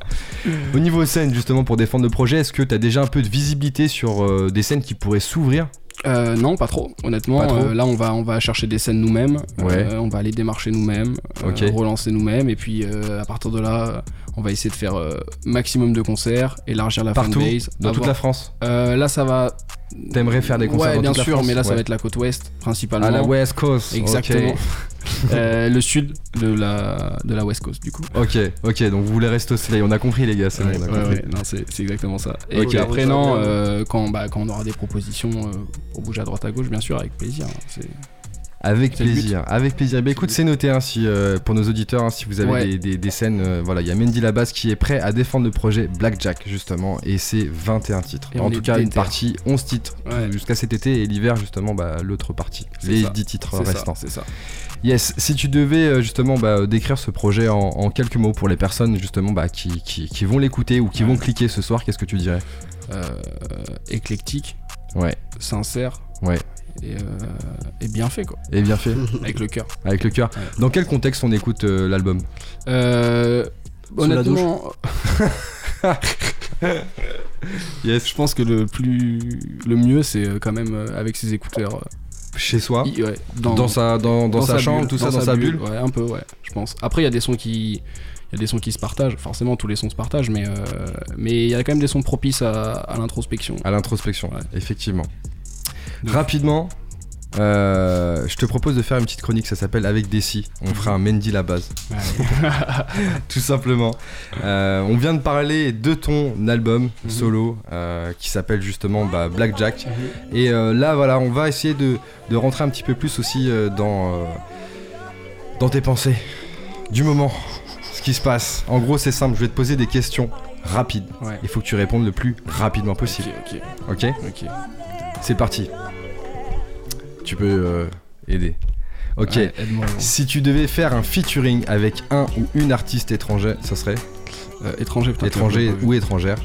Au niveau scène justement, pour défendre le projet, est-ce que t'as déjà un peu de visibilité sur des scènes qui pourraient s'ouvrir? Non, pas trop, honnêtement. Pas trop. Là, on va chercher des scènes nous-mêmes. Ouais. On va aller démarcher nous-mêmes, relancer nous-mêmes. Et puis, à partir de là, on va essayer de faire maximum de concerts, élargir la fanbase. Dans toute la France. Là, ça va. T'aimerais faire des concerts dans toute la France? Ouais, bien sûr, mais là, ça va être la côte ouest, principalement. À la West Coast. Exactement. Okay. Le sud de la West Coast, du coup. Ok, donc vous voulez rester au soleil, on a compris les gars, c'est bon. Non, c'est exactement ça. Et okay. Après, non, quand on aura des propositions pour bouger à droite à gauche, bien sûr, avec plaisir. Avec plaisir. Bah écoute, c'est noté ainsi pour nos auditeurs, hein, si vous avez des scènes, voilà, il y a Mendy Labas qui est prêt à défendre le projet Blackjack justement, et c'est 21 titres. En tout cas, une partie 11 titres jusqu'à cet été, et l'hiver justement, bah, l'autre partie, les 10 titres restants. C'est ça. Yes, si tu devais justement décrire ce projet en quelques mots pour les personnes justement qui vont l'écouter ou qui vont cliquer ce soir, qu'est-ce que tu dirais ? Éclectique, sincère, et bien fait quoi. Et bien fait. Avec le cœur. Ouais. Dans quel contexte on écoute l'album ? Honnêtement. Yes. Je pense que le mieux c'est quand même avec ses écouteurs. Chez soi, dans sa chambre, bulle, dans sa bulle. Ouais, un peu, ouais, je pense. Après, il y a des sons qui se partagent. Forcément, tous les sons se partagent, mais il y a quand même des sons propices à l'introspection. À l'introspection, ouais. Effectivement. Donc. Rapidement, je te propose de faire une petite chronique. Ça s'appelle Avec des si. On fera un Mendy Labas. Ouais. Tout simplement. On vient de parler de ton album solo qui s'appelle justement Blackjack. Et là, voilà, on va essayer de rentrer un petit peu plus aussi dans tes pensées du moment, ce qui se passe. En gros, c'est simple. Je vais te poser des questions rapides. Ouais. Il faut que tu répondes le plus rapidement possible. Ok. C'est parti. Tu peux aider. Ok, ouais, aide-moi. Si tu devais faire un featuring avec un ou une artiste étrangère, ça serait étranger ou étrangère.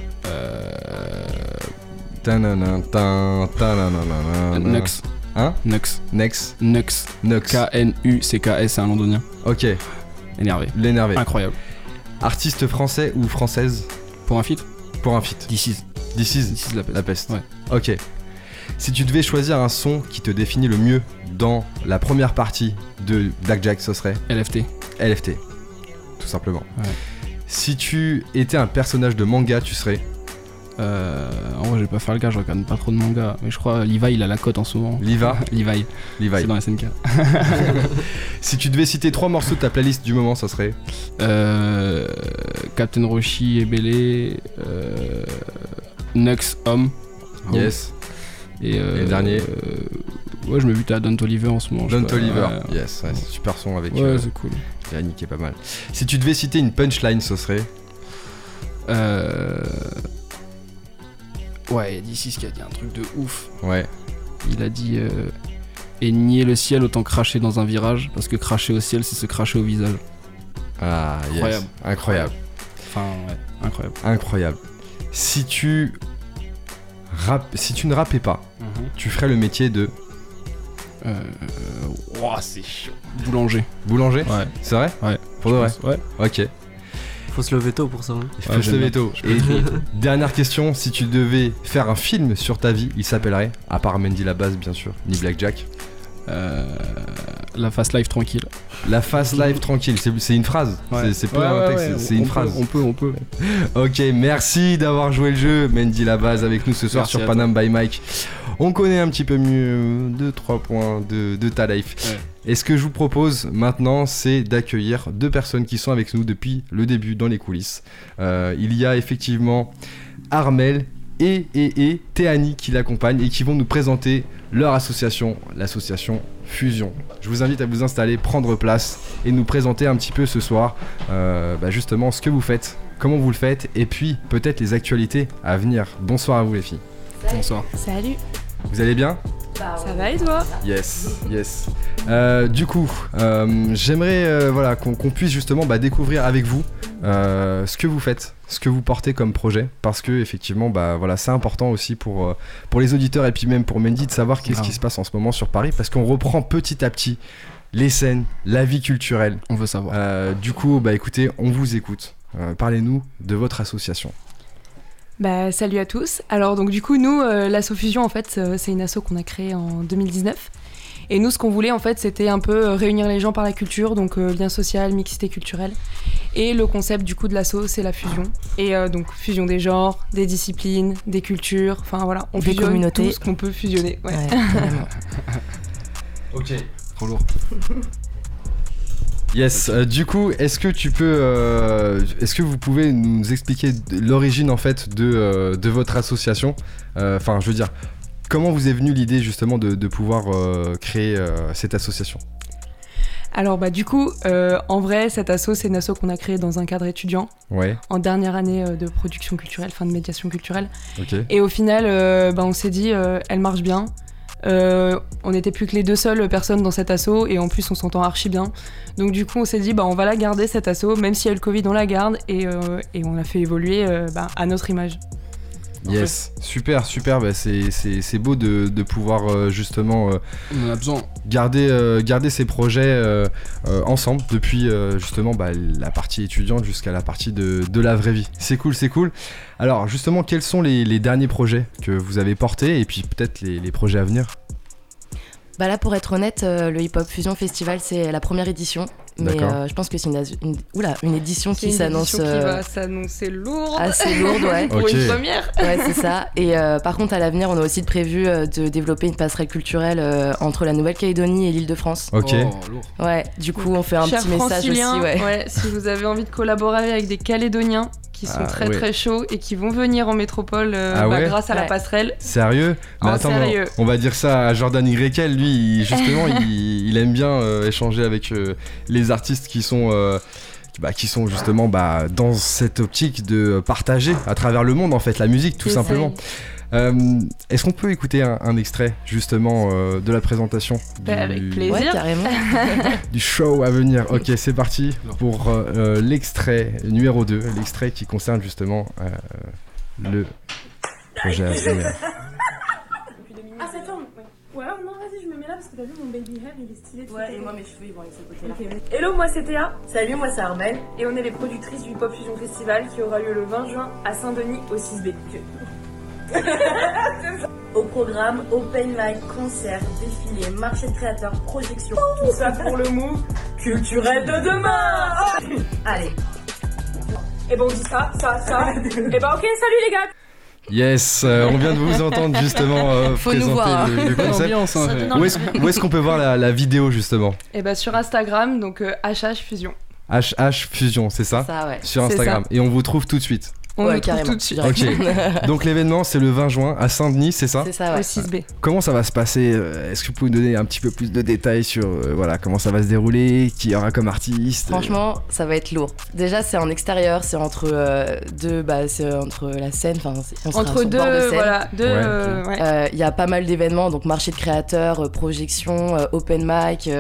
Nux. Hein? Nux. K-N-U-C-K-S, c'est un londonien. Ok. L'énervé. Incroyable. Artiste français ou française? Pour un feat. This is la peste. Ouais. Ok. Si tu devais choisir un son qui te définit le mieux dans la première partie de Blackjack, ce serait LFT, tout simplement. Ouais. Si tu étais un personnage de manga, tu serais... En vrai, je vais pas faire le gars, je regarde pas trop de manga, mais je crois Levi, il a la cote en ce moment. Levi. C'est dans SNK. Si tu devais citer 3 morceaux de ta playlist du moment, ça serait... Captain Roshi et Belé, Nux Homme. Yes. Et dernier je me bute à Don Toliver en ce moment. Don Toliver, yes, ouais, c'est super son avec. Ouais, c'est cool. Théani qui est pas mal. Si tu devais citer une punchline, ce serait... Ouais, D6 qui a dit un truc de ouf. Ouais. Il a dit et nier le ciel autant cracher dans un virage, parce que cracher au ciel, c'est se cracher au visage. Ah, incroyable. Yes. Incroyable. Enfin, ouais, incroyable. Si tu ne rappais pas, tu ferais le métier de... c'est chaud. Boulanger. Ouais. C'est vrai. Ouais. Pour de vrai. Ouais. Ok. Faut se lever tôt pour ça. Et dernière question, si tu devais faire un film sur ta vie, il s'appellerait, à part Mendy Labas bien sûr, ni Blackjack... La fast life tranquille. C'est une phrase. Ouais. C'est pas un texte, c'est une phrase. On peut. Ok, merci d'avoir joué le jeu, Mendy Labas avec nous ce soir sur Panam by Mike. On connaît un petit peu mieux 2-3 points de ta life. Ouais. Et ce que je vous propose maintenant, c'est d'accueillir 2 personnes qui sont avec nous depuis le début dans les coulisses. Il y a effectivement Armelle et Théani qui l'accompagnent et qui vont nous présenter leur association, l'association Fusion. Je vous invite à vous installer, prendre place et nous présenter un petit peu ce soir justement ce que vous faites, comment vous le faites et puis peut-être les actualités à venir. Bonsoir à vous les filles. Salut. Bonsoir. Salut. Vous allez bien ? Ça va et toi ? Yes, yes. Du coup, j'aimerais voilà, qu'on puisse justement découvrir avec vous ce que vous faites, ce que vous portez comme projet, parce que effectivement, voilà, c'est important aussi pour les auditeurs et puis même pour Mendy de savoir qu'est-ce qui se passe en ce moment sur Paris, parce qu'on reprend petit à petit les scènes, la vie culturelle. On veut savoir. Du coup, écoutez, on vous écoute. Parlez-nous de votre association. Salut à tous. Alors donc du coup nous l'asso Fusion en fait c'est une asso qu'on a créée en 2019 et nous ce qu'on voulait en fait c'était un peu réunir les gens par la culture, donc lien social, mixité culturelle, et le concept du coup de l'asso c'est la fusion et donc fusion des genres, des disciplines, des cultures, enfin voilà, on fusionne communautés. Tout ce qu'on peut fusionner. Ouais, vraiment. Ok, trop lourd. Yes, du coup, est-ce que vous pouvez nous expliquer l'origine en fait de votre association ? Enfin, je veux dire, comment vous est venue l'idée justement de pouvoir créer cette association ? Alors du coup, en vrai, cette asso, c'est une asso qu'on a créée dans un cadre étudiant, en dernière année de production culturelle, de médiation culturelle. Okay. Et au final, on s'est dit, elle marche bien. On n'était plus que les deux seules personnes dans cet asso et en plus on s'entend archi bien, donc du coup on s'est dit on va la garder cette asso, même s'il y a le Covid on la garde et on la fait évoluer à notre image. Yes, super, c'est beau de pouvoir justement on a besoin. Garder ces projets ensemble depuis justement la partie étudiante jusqu'à la partie de la vraie vie. C'est cool. Alors justement, quels sont les derniers projets que vous avez portés et puis peut-être les projets à venir ? Là, pour être honnête, le Hip Hop Fusion Festival, c'est la première édition. Mais je pense que c'est une édition qui s'annonce. Une édition qui va s'annoncer lourde. Assez lourde, ouais. Pour une première. Ouais, c'est ça. Et par contre, à l'avenir, on a aussi prévu de développer une passerelle culturelle entre la Nouvelle-Calédonie et l'Île-de-France. Ok. Oh, ouais, du coup, on fait un petit message aussi. Ouais, si vous avez envie de collaborer avec des Calédoniens qui sont très chauds et qui vont venir en métropole grâce à la passerelle. Sérieux ? Mais attends, sérieux. On va dire ça à Jordan Yrekel, lui, justement, il aime bien échanger avec les artistes qui sont justement dans cette optique de partager à travers le monde en fait la musique tout simplement. Est-ce qu'on peut écouter un extrait justement de la présentation avec plaisir, carrément. Du show à venir. Ok, c'est parti pour l'extrait numéro 2, l'extrait qui concerne justement le projet à venir. Parce que t'as vu, mon baby hair il est stylé. Et moi mes cheveux ils vont avec ce côté là. Hello, moi c'est Théa. Salut, moi c'est Armelle. Et on est les productrices du Hip Hop Fusion Festival qui aura lieu le 20 juin à Saint-Denis au 6B. Au programme, open mic, concert, défilé, marché de créateurs, projection. Tout ça pour le move culturel de demain. Allez. Et on dit ça. Et ok, salut les gars. Yes, on vient de vous entendre justement présenter le concept. Ambiance, hein, où est-ce qu'on peut voir la vidéo justement ? Sur Instagram, donc #Fusion. #Fusion, c'est ça ? Ça, ouais. Sur Instagram. Et on vous trouve tout de suite. Tout de suite. Ok. Donc l'événement, c'est le 20 juin à Saint-Denis, c'est ça ? C'est ça, ouais. Au 6B. Comment ça va se passer ? Est-ce que vous pouvez nous donner un petit peu plus de détails sur comment ça va se dérouler ? Qui y aura comme artiste ? Franchement, ça va être lourd. Déjà, c'est en extérieur, c'est entre c'est entre la scène, enfin, entre deux, bord de scène. Voilà, deux. Il y a pas mal d'événements, donc marché de créateurs, projection, open mic.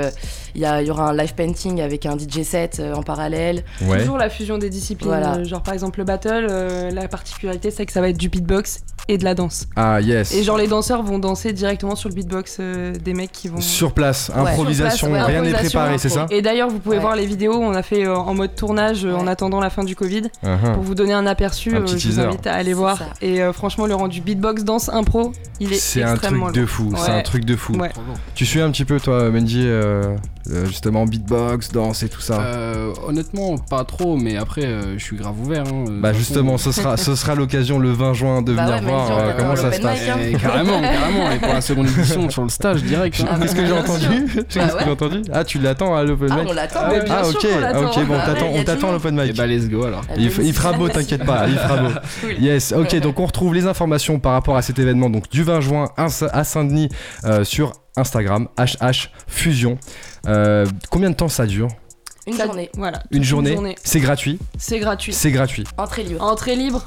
Il y aura un live painting avec un DJ set en parallèle. Ouais. Toujours la fusion des disciplines, genre par exemple le battle. La particularité c'est que ça va être du beatbox et de la danse. Ah yes. Et genre les danseurs vont danser directement sur le beatbox des mecs qui vont sur place, improvisation, sur place, rien n'est préparé, c'est ça ? Et d'ailleurs vous pouvez voir les vidéos, on a fait en mode tournage en attendant la fin du Covid pour vous donner un aperçu, je vous invite à aller voir et franchement le rendu beatbox danse impro, il est extrêmement long. C'est un truc de fou. Ouais. Tu suis un petit peu toi Mendy justement beatbox, danse et tout ça ? Honnêtement pas trop, mais après je suis grave ouvert justement, ce sera l'occasion le 20 juin de venir voir comment ça se passe. Carrément. Et pour la seconde édition sur le stage direct. Qu'est-ce que j'ai entendu ? Ah, tu l'attends à l'open mic ? On l'attend. Ah ok, on t'attend à l'open mic. Let's go alors. Il fera beau, t'inquiète pas, il fera beau. Yes, ok, donc on retrouve les informations par rapport à cet événement donc du 20 juin à Saint-Denis sur Instagram #Fusion. Combien de temps ça dure ? Une journée. Voilà. Une journée. C'est gratuit. Entrée libre.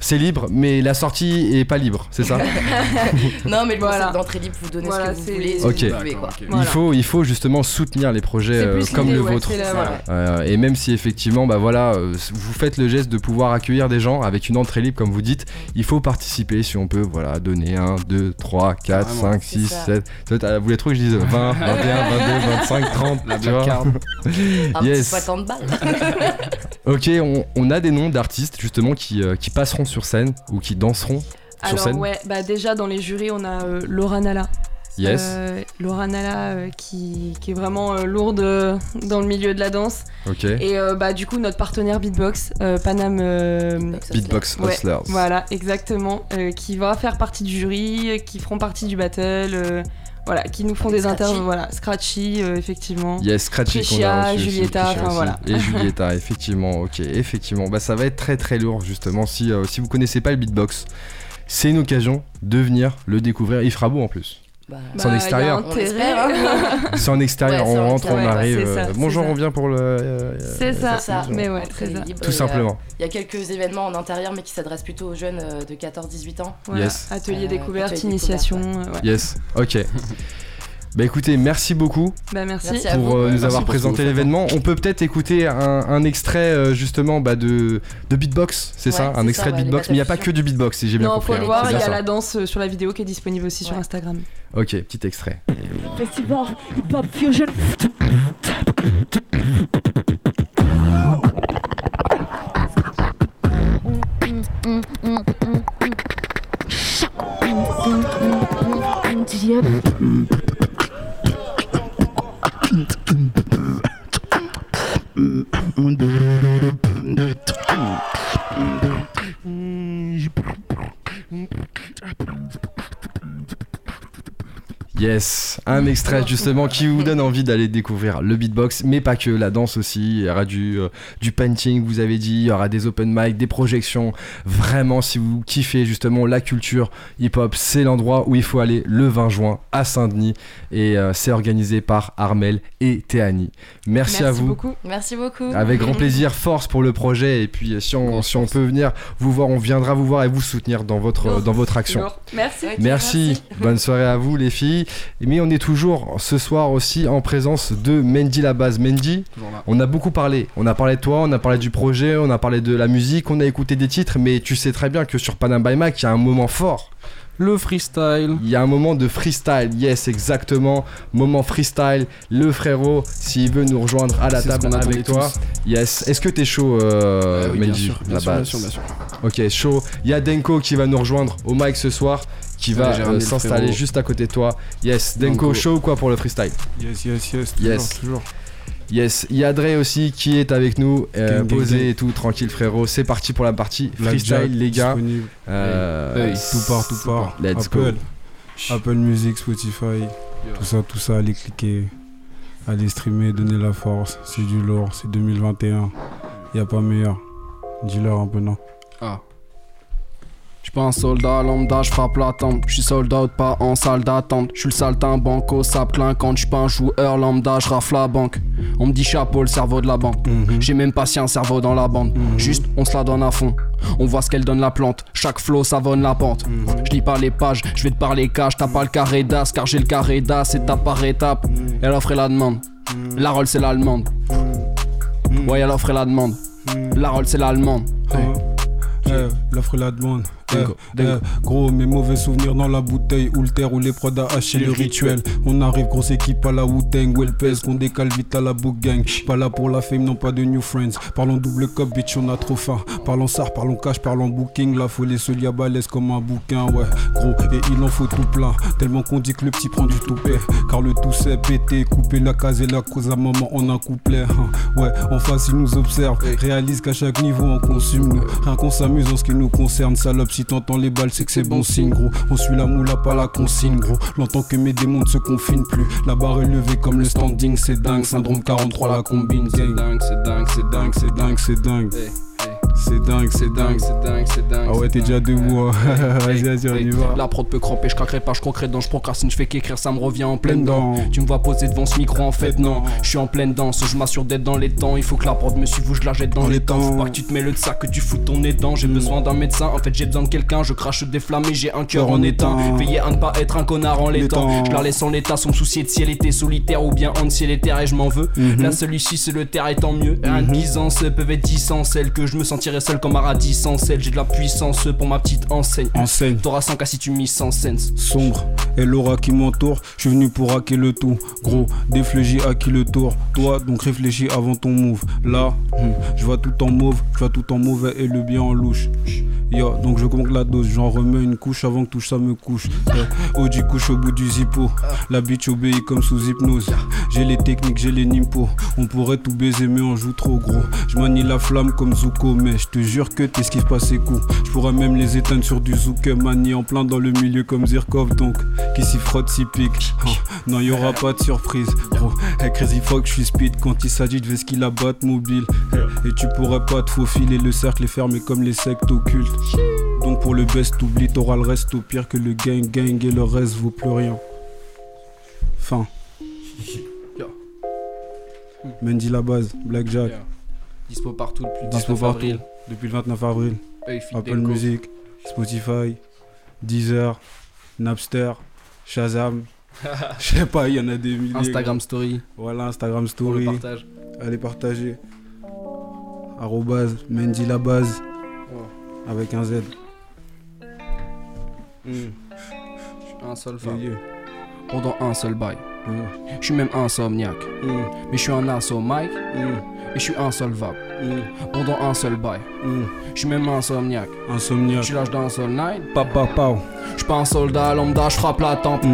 C'est libre, mais la sortie est pas libre, c'est ça? Non, mais le concept d'entrée libre, vous donnez ce que vous voulez. Il faut justement soutenir les projets comme le vôtre. Et même si effectivement, vous faites le geste de pouvoir accueillir des gens avec une entrée libre, comme vous dites, il faut participer si on peut, donner 1, 2, 3, 4, 5, 6, 7. Vous les trouvez que je dise 20, 21, 22, 25, 30, tu vois. Un petit 60 balles. Ok, on a des noms d'artistes justement qui passeront sur scène ou qui danseront sur scène. Déjà dans les jurys on a Laura Nala. Yes. Laura Nala qui est vraiment lourde dans le milieu de la danse. Ok. Et du coup notre partenaire Beatbox, Panam Beatbox Hustlers. Ouais, voilà, exactement. Qui va faire partie du jury, qui feront partie du battle. Qui nous font des interviews, Scratchy, effectivement. Yes, Scratchy qu'on a reçu, Julietta, Et Julietta, effectivement, ok. Effectivement, ça va être très très lourd, justement, si vous connaissez pas le beatbox. C'est une occasion de venir le découvrir, il fera beau en plus. C'est en extérieur. C'est en extérieur, on rentre, on arrive. Bonjour, on vient pour le. C'est ça. Mais ouais, très libre. Tout simplement. Il y a quelques événements en intérieur, mais qui s'adressent plutôt aux jeunes de 14-18 ans. Voilà. Yes. Atelier découverte, initiation. Yes, ok. Écoutez, merci beaucoup merci pour nous avoir présenté l'événement. On peut peut-être écouter un extrait justement de beatbox, c'est ça? Un extrait de beatbox, mais il n'y a pas que du beatbox si j'ai bien compris. Non, faut le voir, il y a la danse sur la vidéo qui est disponible aussi sur Instagram. Ok, petit extrait. Festival hip-hop Fusion. Yes, un extrait justement qui vous donne envie d'aller découvrir le beatbox, mais pas que, la danse aussi, il y aura du painting, vous avez dit, il y aura des open mic, des projections, vraiment si vous kiffez justement la culture hip-hop, c'est l'endroit où il faut aller le 20 juin à Saint-Denis et c'est organisé par Armelle et Théani. Merci à vous. Merci beaucoup. Avec grand plaisir, force pour le projet et puis si on peut venir vous voir, on viendra vous voir et vous soutenir dans votre action. Merci. Bonne soirée à vous les filles. Mais on est toujours ce soir aussi en présence de Mendizabal. Mendy, on a beaucoup parlé. On a parlé de toi, on a parlé du projet, on a parlé de la musique, on a écouté des titres, mais tu sais très bien que sur Panam by Mike, il y a un moment fort. Le freestyle. Il y a un moment de freestyle, yes, exactement. Moment freestyle, le frérot, s'il veut nous rejoindre à la table avec toi. Tous. Yes, est-ce que t'es chaud, oui, Mendy, là-bas? Bien sûr. Ok, chaud. Il y a Denko qui va nous rejoindre au mic ce soir, qui va s'installer juste à côté de toi. Yes, Denko, chaud ou quoi pour le freestyle? Yes, toujours. Yes, il y a Dre aussi qui est avec nous, posé et tout, tranquille frérot. C'est parti pour la partie freestyle, les gars. Tout part. Let's go. Apple Music, Spotify, tout ça, allez cliquer, allez streamer, donnez la force. C'est du lourd, c'est 2021. Y a pas meilleur. Dis-leur un peu non. Ah. J'suis pas un soldat lambda, j'frappe la tempe. J'suis sold out, pas en salle d'attente. J'suis le saltimbanque au sable clinquant. J'suis pas un joueur lambda, j'rafle la banque. On me dit chapeau, le cerveau de la banque. J'ai même pas si un cerveau dans la bande. Juste, on se la donne à fond. On voit ce qu'elle donne la plante. Chaque flow savonne la pente. Je lis pas les pages, je vais te parler cash. T'as pas le carré d'as, car j'ai le carré d'as. Étape par étape, y'a l'offre et la demande. La roll c'est l'allemande. Ouais, y'a l'offre et la demande. La roll c'est l'allemande. L'offre et la demande. Gros, mes mauvais souvenirs dans la bouteille. Ou le terre, ou les prods à hacher, le rituel. On arrive, grosse équipe à la Wu-Tang. Où elle pèse, qu'on décale vite à la Bougang. Pas là pour la fame, non pas de new friends. Parlons double cup, bitch, on a trop faim. Parlons sar, parlons cash, parlons booking. La folie se lia balèze comme un bouquin. Ouais, gros, et il en faut tout plein. Tellement qu'on dit que le petit prend du toupet. Car le tout c'est pété, couper la case et la cause à maman en un couplet. Ouais, en face ils nous observent. Réalise qu'à chaque niveau on consomme. Rien qu'on s'amuse en ce qui nous concerne, salope. Si t'entends les balles, c'est que c'est bon signe, gros. On suit la moula, pas la consigne, gros. L'entends que mes démons ne se confinent plus. La barre est levée comme le standing, c'est dingue. Syndrome 43, la combine, c'est dingue, c'est dingue, c'est dingue, c'est dingue, c'est dingue. C'est dingue. Hey, hey. C'est c'est dingue. Ah ouais, t'es déjà debout. Vas-y, on y va. La prod peut cramper, je craquerai pas, je concrète dans, je procrastine, je fais qu'écrire, ça me revient en pleine dent. Tu me vois poser devant ce micro, en fait, non. Je suis en pleine danse, je m'assure d'être dans les temps. Il faut que la prod me suive ou je la jette dans les temps. Faut pas que tu te mêles de ça, que tu fous ton étang. J'ai besoin d'un médecin, en fait, j'ai besoin de quelqu'un. Je crache des flammes et j'ai un cœur en étain. Veillez à ne pas être un connard en l'étang. Je la laisse en l'état, sans me soucier de si elle était solitaire ou bien en ciel et terre, et je m'en veux. La seule issue, c'est le terre, et tant mieux. Un disance peuvent être dissens, celle que je me sentirais seul comme un radis sans sel. J'ai de la puissance pour ma petite enseigne. T'auras 5K si tu mis sans sense. Sombre et l'aura qui m'entoure, je suis venu pour hacker le tout. Gros, défléchis, hacker le tour. Toi, donc réfléchis avant ton move. Là, je vois tout en mauve, je vois tout en mauvais et le bien en louche. Yo, donc je compte la dose, j'en remets une couche avant que tout ça me couche. Oh, du couche au bout du zippo. La bitch obéit comme sous hypnose. J'ai les techniques, j'ai les nimpos. On pourrait tout baiser, mais on joue trop gros. Je manie la flamme comme Zuko, mais je te jure que t'esquives pas ses coups. Je pourrais même les éteindre sur du Zouk, manie en plein dans le milieu comme Zirkov. Donc, qui s'y frotte, s'y pique. Oh, non, y'aura pas de surprise. Gros, hey, Crazy Fox, je suis speed. Quand il s'agit, je vais ce qu'il abatte mobile. Et tu pourrais pas te faufiler, le cercle est fermé comme les sectes occultes. Donc pour le best, t'oublies, t'auras le reste. Au pire que le gang, gang et le reste vaut plus rien. Fin. Mendy la base, Blackjack. Dispo partout depuis le 29 avril. Depuis le 29 avril. Apple Music, Spotify, Deezer, Napster, Shazam. Je sais pas, il y en a des milliers. Instagram Story. Voilà, Instagram Story. On le partage. Allez partager. Arrobase, Mendy la base. Avec un Z. Un seul fan. Pendant un seul bail. Je suis même insomniaque. Mais je suis un asso Mike. Et je suis insolvable. Pendant un seul bail. Je suis même insomniaque. Je suis l'âge d'un seul night. Papa pao. Je suis pas un soldat lambda, je frappe la tempe.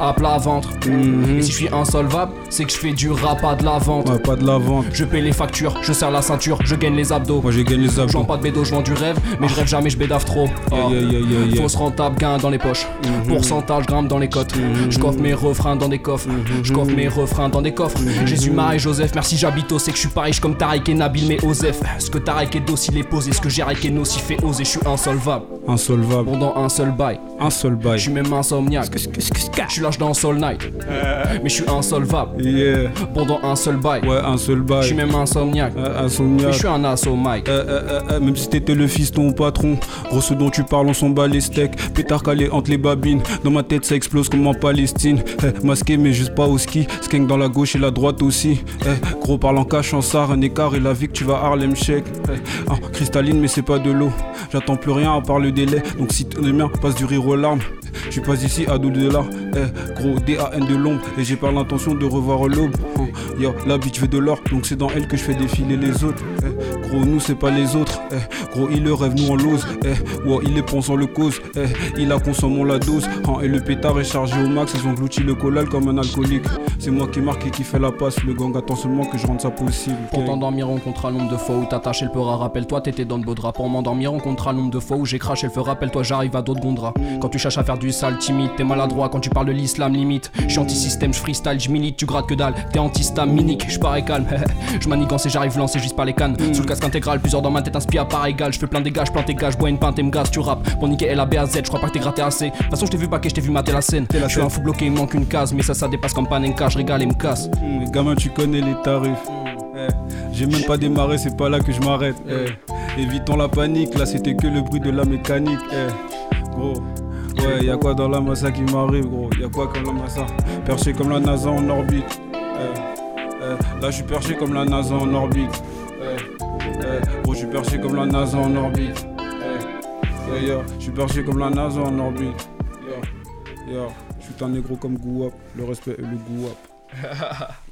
À plat ventre. Et si je suis insolvable, c'est que je fais du rap, pas de la vente. Ouais, pas de la vente. Je paye les factures, je serre la ceinture, je gagne les abdos. Moi je gagne les abdos. Je vends pas de bédo, je vends du rêve, mais je rêve jamais, je bédave trop. Fausse rentable, gain dans les poches. Pourcentage, grimpe dans les cotes. Je coffre mes refrains dans des coffres. Jésus, Marie, Joseph, merci j'habite au, c'est que je suis pas riche comme Tariq et Nabil mais Osef. Ce que Tariq est docile est posé, ce que Jerick est nocif fait oser, je suis insolvable. Pendant un seul bail. Je suis même insomniaque. Je suis l'âge d'un seul night. Mais je suis insolvable. Pendant un seul bail. Je suis même insomniaque. Mais je suis un asso Mike. Même si t'étais le fils ton patron. Gros ce dont tu parles on s'en bat les steaks. Pétard calé entre les babines. Dans ma tête ça explose comme en Palestine. Masqué mais juste pas au ski. Skank dans la gauche et la droite aussi. Gros parle en cash, en sarre, un écart et la vie que tu vas Harlem Shake. Cristalline mais c'est pas de l'eau. J'attends plus rien à part le délai. Donc si t'es bien passe du rire aux larmes. Je passe ici à d'au-delà. Gros DAN de l'ombre. Et j'ai pas l'intention de revoir l'aube. Yo, la bitch veut de l'or. Donc c'est dans elle que je fais défiler les autres. Gros nous c'est pas les autres. Gros il le rêve, nous on l'ose. Wow, il est pensant le cause. Il a consommant la dose. Et le pétard est chargé au max. Ils ont englouti le collal comme un alcoolique. C'est moi qui marque et qui fait la passe. Le gang attend seulement que je rende ça possible. Pour t'endormir on comptera le nombre de fois où t'attaches, elle pleura. Rappelle-toi t'étais dans le beau drap. Pour m'endormir on comptera le nombre de fois où j'ai craché le feu. Rappelle-toi j'arrive à d'autres gondras. Quand tu cherches à faire du sale timide, t'es maladroit. Quand tu parles de l'islam limite. J'suis anti-système, j'freestyle, j'milite. Tu grattes que dalle, t'es anti-staminique. J'parais calme, j'manigance et j'arrive lancé juste par les cannes. Sous le casque intégral, plusieurs dans ma tête inspire par égal. J'fais plein de dégâts, j'plante tes gages, bois une pinte et m'gasse. Tu rappes pour niquer LABAZ. J'crois pas que t'es gratté assez. De toute façon j't'ai vu paquet, j't'ai vu mater la scène. J'suis un fou bloqué, il manque une case. Mais ça dépasse comme Panenka, j'régale et m'casse. Gamin tu connais les tarifs. J'ai même pas démarré, c'est pas là que je m'arrête. Évitons la panique, là c'était que le bruit de la mécanique. Gros, ouais, y'a quoi dans la massa qui m'arrive, gros? Y'a quoi comme la massa? Perché comme la NASA en orbite. Là je suis perché comme la NASA en orbite. Gros, je suis perché comme la NASA en orbite. Je suis perché comme la NASA en orbite. Je suis un négro comme Gouap, le respect et le Gouap.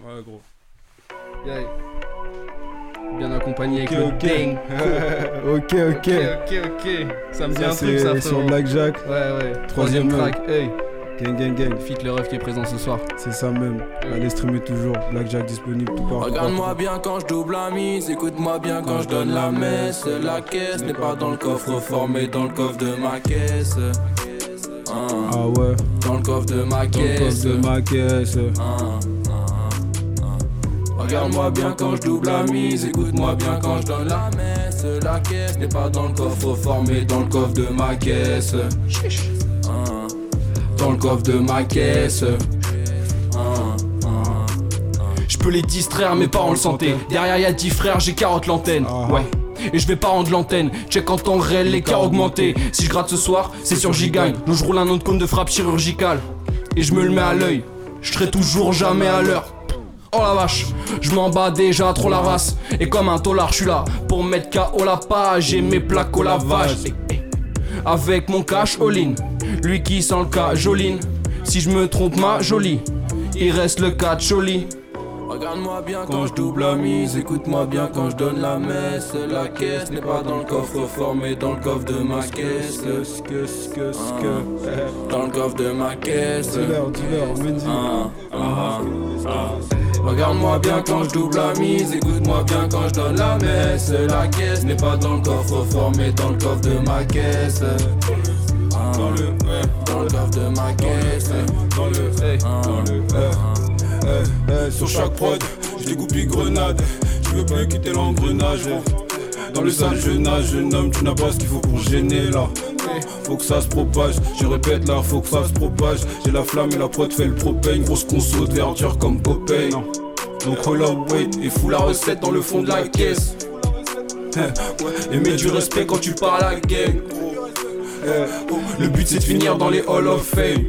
Ouais, gros. Yeah. Bien accompagné avec le Denko. Ok. Ça me dit un truc, ça, frérot. Sur Blackjack. Ouais. Troisième track. Hey. Gang. Fit le ref qui est présent ce soir. C'est ça même. Allez streamer toujours. Blackjack disponible tout partout. Regarde-moi bien quand je double la mise. Écoute-moi bien quand je donne la messe. La caisse n'est pas dans le coffre formé dans le coffre de ma caisse. Ah ouais. Dans le coffre de ma caisse. Regarde-moi bien quand je double la mise, écoute-moi bien quand je donne la messe. La caisse n'est pas dans le coffre-fort mais dans le coffre de ma caisse. Dans le coffre de ma caisse. Je peux les distraire mais pas en le sentait. Derrière y'a 10 frères, j'ai 40 l'antenne. Ouais. Et je vais pas rendre l'antenne, check en temps réel l'écart augmenté. Si je gratte ce soir, c'est sûr j'y gagne. Donc je roule un autre cône de frappe chirurgicale. Et je me le mets à l'œil, je serai toujours jamais à l'heure. Oh la vache, je m'en bats déjà trop la race. Et comme un tolard, je suis là pour mettre KO la page et mes plaques au lavage. Avec mon cash all-in, lui qui sent le cas joline. Si je me trompe ma jolie, il reste le cas de jolie. Regarde-moi bien quand je double la mise, écoute-moi bien quand je donne la messe. La caisse n'est pas dans le coffre-fort mais dans le coffre de ma caisse. Dans le coffre de ma caisse. Regarde-moi bien quand je double la mise, écoute-moi bien quand je donne la messe. La caisse n'est pas dans le coffre-fort mais dans le coffre de ma caisse. Dans le coffre de ma caisse. Sur chaque prod, je découpe les grenades. Je veux plus quitter l'engrenage. Dans le sale je nage, jeune homme, tu n'as pas ce qu'il faut pour gêner là. Faut que ça se propage, je répète là, faut que ça se propage. J'ai la flamme et la prod fait le propane. Grosse conso de verdure comme Popeye. Donc roll up, wait, et fous la recette dans le fond de la caisse. Et mets du respect quand tu parles à la gang. Le but c'est de finir dans les Hall of Fame.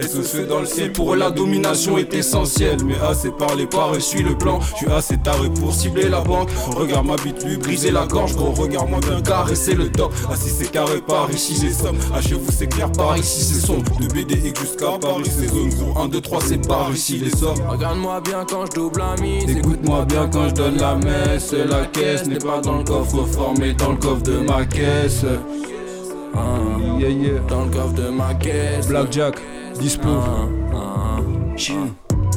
Et ce se fait dans le ciel, pour eux la domination est essentielle. Mais assez parlé par et suis le plan. Je suis assez taré pour cibler la banque. Regarde ma bite lui briser la gorge. Gros regarde-moi bien caresser le top. Assis c'est carré par ici les sommes. À chez vous c'est clair par ici c'est sombre. De BD et jusqu'à Paris c'est zone 1, 2, 3 c'est par ici les sommes. Regarde-moi bien quand je double la mise, écoute-moi bien quand je donne la messe. La caisse n'est pas dans le coffre-fort mais dans le coffre de ma caisse. Dans le coffre de ma caisse. Blackjack Dispo.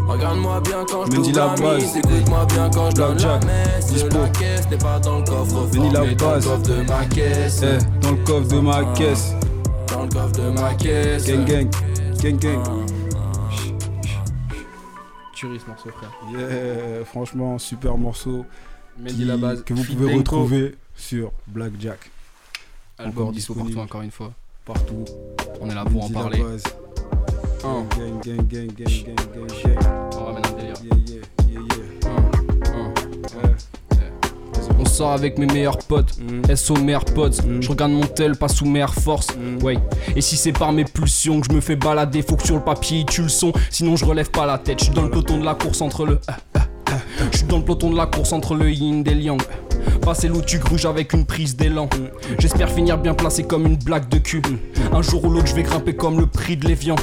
Regarde-moi bien quand je donne la base. Écoute-moi bien quand je donne la messe. Dispo. La caisse n'est pas dans le coffre. Venez la base. Dans le coffre de ma caisse. Dans le coffre de ma caisse. Dans le coffre de ma caisse. Gang gang. Gang gang. Tuerie ce morceau frère. Yeah, franchement super morceau. Mehdi la base. Que vous pouvez retrouver sur Blackjack. Album dispo partout encore une fois. Partout. On est là pour en parler. Gang, gang, gang, gang, gang, gang, gang. On ramène un délire. On sort avec mes meilleurs potes, SO meilleurs potes. Je regarde mon tel, pas sous mes Air Force. Ouais. Et si c'est par mes pulsions que je me fais balader, faut que sur le papier il tue le son. Sinon je relève pas la tête. Je suis dans le peloton de la course entre le. Je suis dans le peloton de la course entre le yin et le yang. Passer l'outuc rouge avec une prise d'élan. J'espère finir bien placé comme une blague de cul. Un jour ou l'autre je vais grimper comme le prix de l'Évian.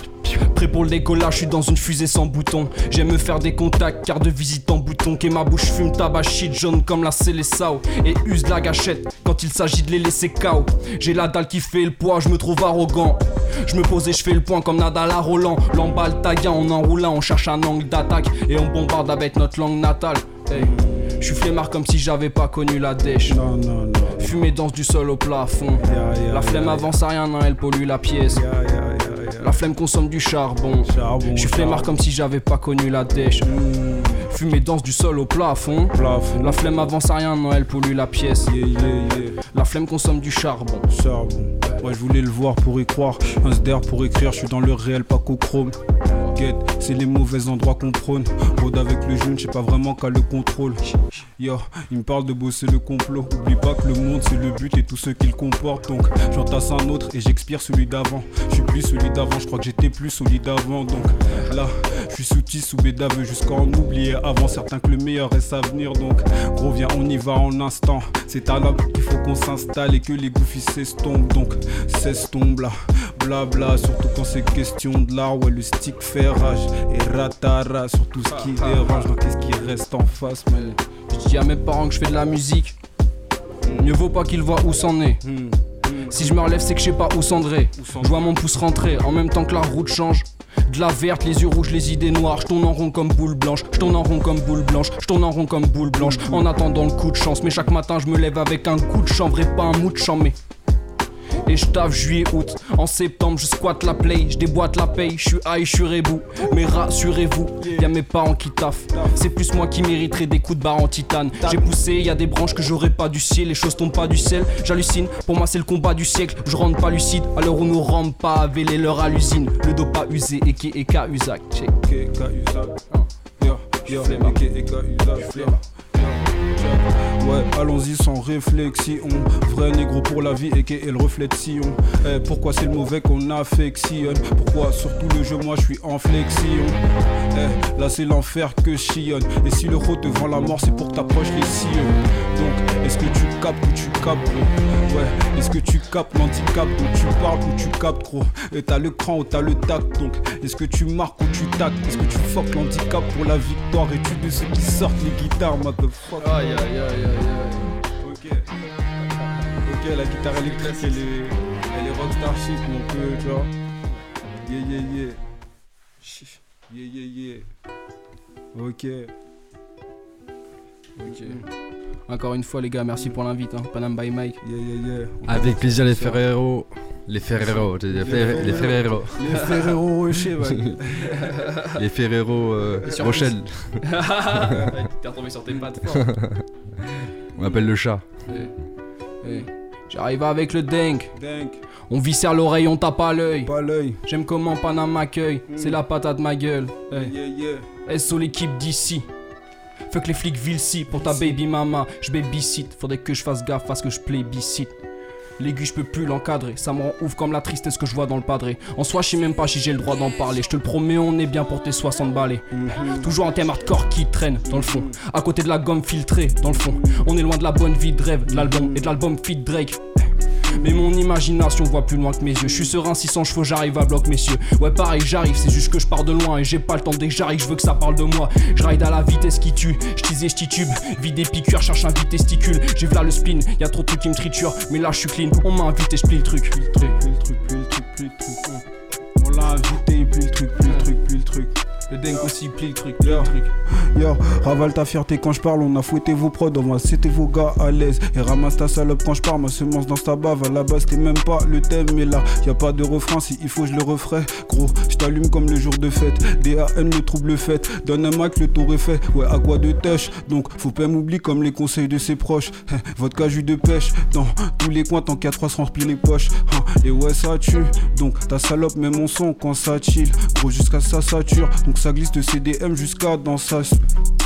Prêt pour le décollage, je suis dans une fusée sans bouton. J'aime me faire des contacts, carte de visite en bouton. Et ma bouche fume tabac shit jaune comme la Célessao. Et use la gâchette quand il s'agit de les laisser KO. J'ai la dalle qui fait le poids, je me trouve arrogant. Je me pose et je fais le point comme Nadal à Roland. L'emballe taguin en enroulant, on cherche un angle d'attaque. Et on bombarde avec notre langue natale. Hey. Je suis flemmard comme si j'avais pas connu la dèche. Fumée danse du sol au plafond. La flemme avance à rien, elle pollue la pièce. La flemme consomme du charbon. Je suis flemmard comme si j'avais pas connu la dèche. Fumée danse du sol au plafond. La flemme avance à rien, elle pollue la pièce. La flemme consomme du charbon. Ouais, je voulais le voir pour y croire. Un sder pour écrire, je suis dans le réel, pas qu'au chrome. Get, c'est les mauvais endroits qu'on prône. Rode avec le jaune, je sais pas vraiment qu'à le contrôle. Yo, il me parle de bosser le complot. Oublie pas que le monde c'est le but et tout ce qu'il comporte. Donc j'entasse un autre et j'expire celui d'avant. Je suis plus celui d'avant, je crois que j'étais plus solide avant. Donc là, je suis souti sous bédaveux jusqu'à en oublier avant. Certain que le meilleur reste à venir. Donc gros viens, on y va en instant. C'est à l'homme qu'il faut qu'on s'installe et que les gouffies s'estompent. Donc s'estompe là, blabla. Surtout quand c'est question de l'art, ouais le stick fait rage. Et ratara sur tout ce qui dérange. Donc qu'est-ce qui reste en face mais... Je dis à mes parents que je fais de la musique. Mieux vaut pas qu'ils voient où c'en est. Si je me relève c'est que je sais pas où cendrer. Je vois mon pouce rentrer en même temps que la route change. De la verte, les yeux rouges, les idées noires. Je tourne en rond comme boule blanche. Je tourne en rond comme boule blanche. Je tourne en rond comme boule blanche. En attendant le coup de chance. Mais chaque matin je me lève avec un coup de chambre et pas un mou de chambre. et je taffe juillet, août. En septembre, je squatte la play, je déboîte la paye, je suis high, je suis rebou. Mais rassurez-vous, y'a mes parents qui taffent. C'est plus moi qui mériterais des coups de barre en titane. J'ai poussé, y'a des branches que j'aurais pas dû scier, les choses tombent pas du ciel. J'hallucine, pour moi c'est le combat du siècle. Je rentre pas lucide, à l'heure où nous rentre pas à véler l'heure à l'usine. Le dos pas usé, et qui est qu'à usac. Check. Ouais, allons-y sans réflexion. Vrai négro pour la vie et qu'elle réflexion. Pourquoi c'est le mauvais qu'on affectionne? Pourquoi sur tout le jeu moi je suis en flexion? Là c'est l'enfer que chillonne. Et si le route devant la mort c'est pour t'approche les sillons. Donc est-ce que tu capes ou tu capes? Ouais, est-ce que tu capes l'handicap ou tu parles ou tu capes trop? Et t'as le cran ou t'as le tact, donc est-ce que tu marques ou tu tactes? Est-ce que tu fuck l'handicap pour la victoire? Et tu de ceux qui sortent les guitares, motherfuck. Aïe aïe aïe aïe. Ok, la guitare électrique elle est rockstar shit mon peu, tu vois. Yeah yeah yeah. Yeah yeah yeah. Ok. Encore une fois les gars, merci pour l'invite, hein. Panam by Mike. Yeah yeah yeah. Avec plaisir les Ferrero. Les Ferrero, t'as dit les Ferrero. Les Ferrero Rocher, ouais. Les Ferrero Rochelle. T'es retombé sur tes pattes. On appelle le chat. Hey. J'arrive avec le Denk. On viscère l'oreille, on tape à l'œil. J'aime comment Panama m'accueille. C'est la patate ma gueule. Hey. Yeah. SO l'équipe d'ici. Fuck les flics vilci pour ta baby mama. Je babysit, faudrait que je fasse gaffe à ce que je plébiscite. L'aigu, je peux plus l'encadrer, ça me rend ouf comme la tristesse que je vois dans le padré. En soi, je sais même pas si j'ai le droit d'en parler. Je te le promets, on est bien pour tes 60 balais. Toujours un thème hardcore qui traîne, dans le fond. À côté de la gomme filtrée, dans le fond. On est loin de la bonne vie de rêve, de l'album et de l'album Fit Drake. Mais mon imagination voit plus loin que mes yeux. Je suis serein, 600 chevaux, j'arrive à bloc, messieurs. Ouais, pareil, j'arrive, c'est juste que je pars de loin. Et j'ai pas le temps, dès que j'arrive, je veux que ça parle de moi. Je ride à la vitesse qui tue, je tease et je titube. Vide des piqûres, cherche un vide testicule. J'ai v'là le spleen, y'a trop de trucs qui me triturent. Mais là, je suis clean, on m'a invité, je plie le truc. Plie le truc. On l'a invité, il plie le truc, plie le truc. Le Denko aussi plie le truc, Yo, ravale ta fierté quand je parle, on a fouetté vos prods, moi c'était vos gars à l'aise. Et ramasse ta salope quand je parle, ma semence dans ta bave. À la base t'es même pas le thème, mais là y'a pas de refrain, si il faut je le referai. Gros, je t'allume comme le jour de fête, DAN le trouble fête, donne un mac le tour est fait. Ouais, à quoi de tâche, donc faut pas m'oublier comme les conseils de ses proches. Vodka jus de pêche, dans tous les coins tant qu'à 300 remplis les poches. Et ouais ça tue, donc ta salope même mon son quand ça chill. Gros jusqu'à ça sature, donc ça glisse de CDM jusqu'à dans sa...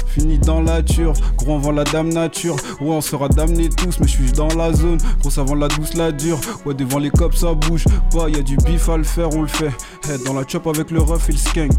Fini dans la ture, gros on vend la dame nature. Ouais on sera damnés tous, mais je suis dans la zone. Gros ça vend la douce, la dure. Ouais devant les cops ça bouge pas, y'a du bif à le faire, on le fait. Hey, dans la chop avec le rough il skank.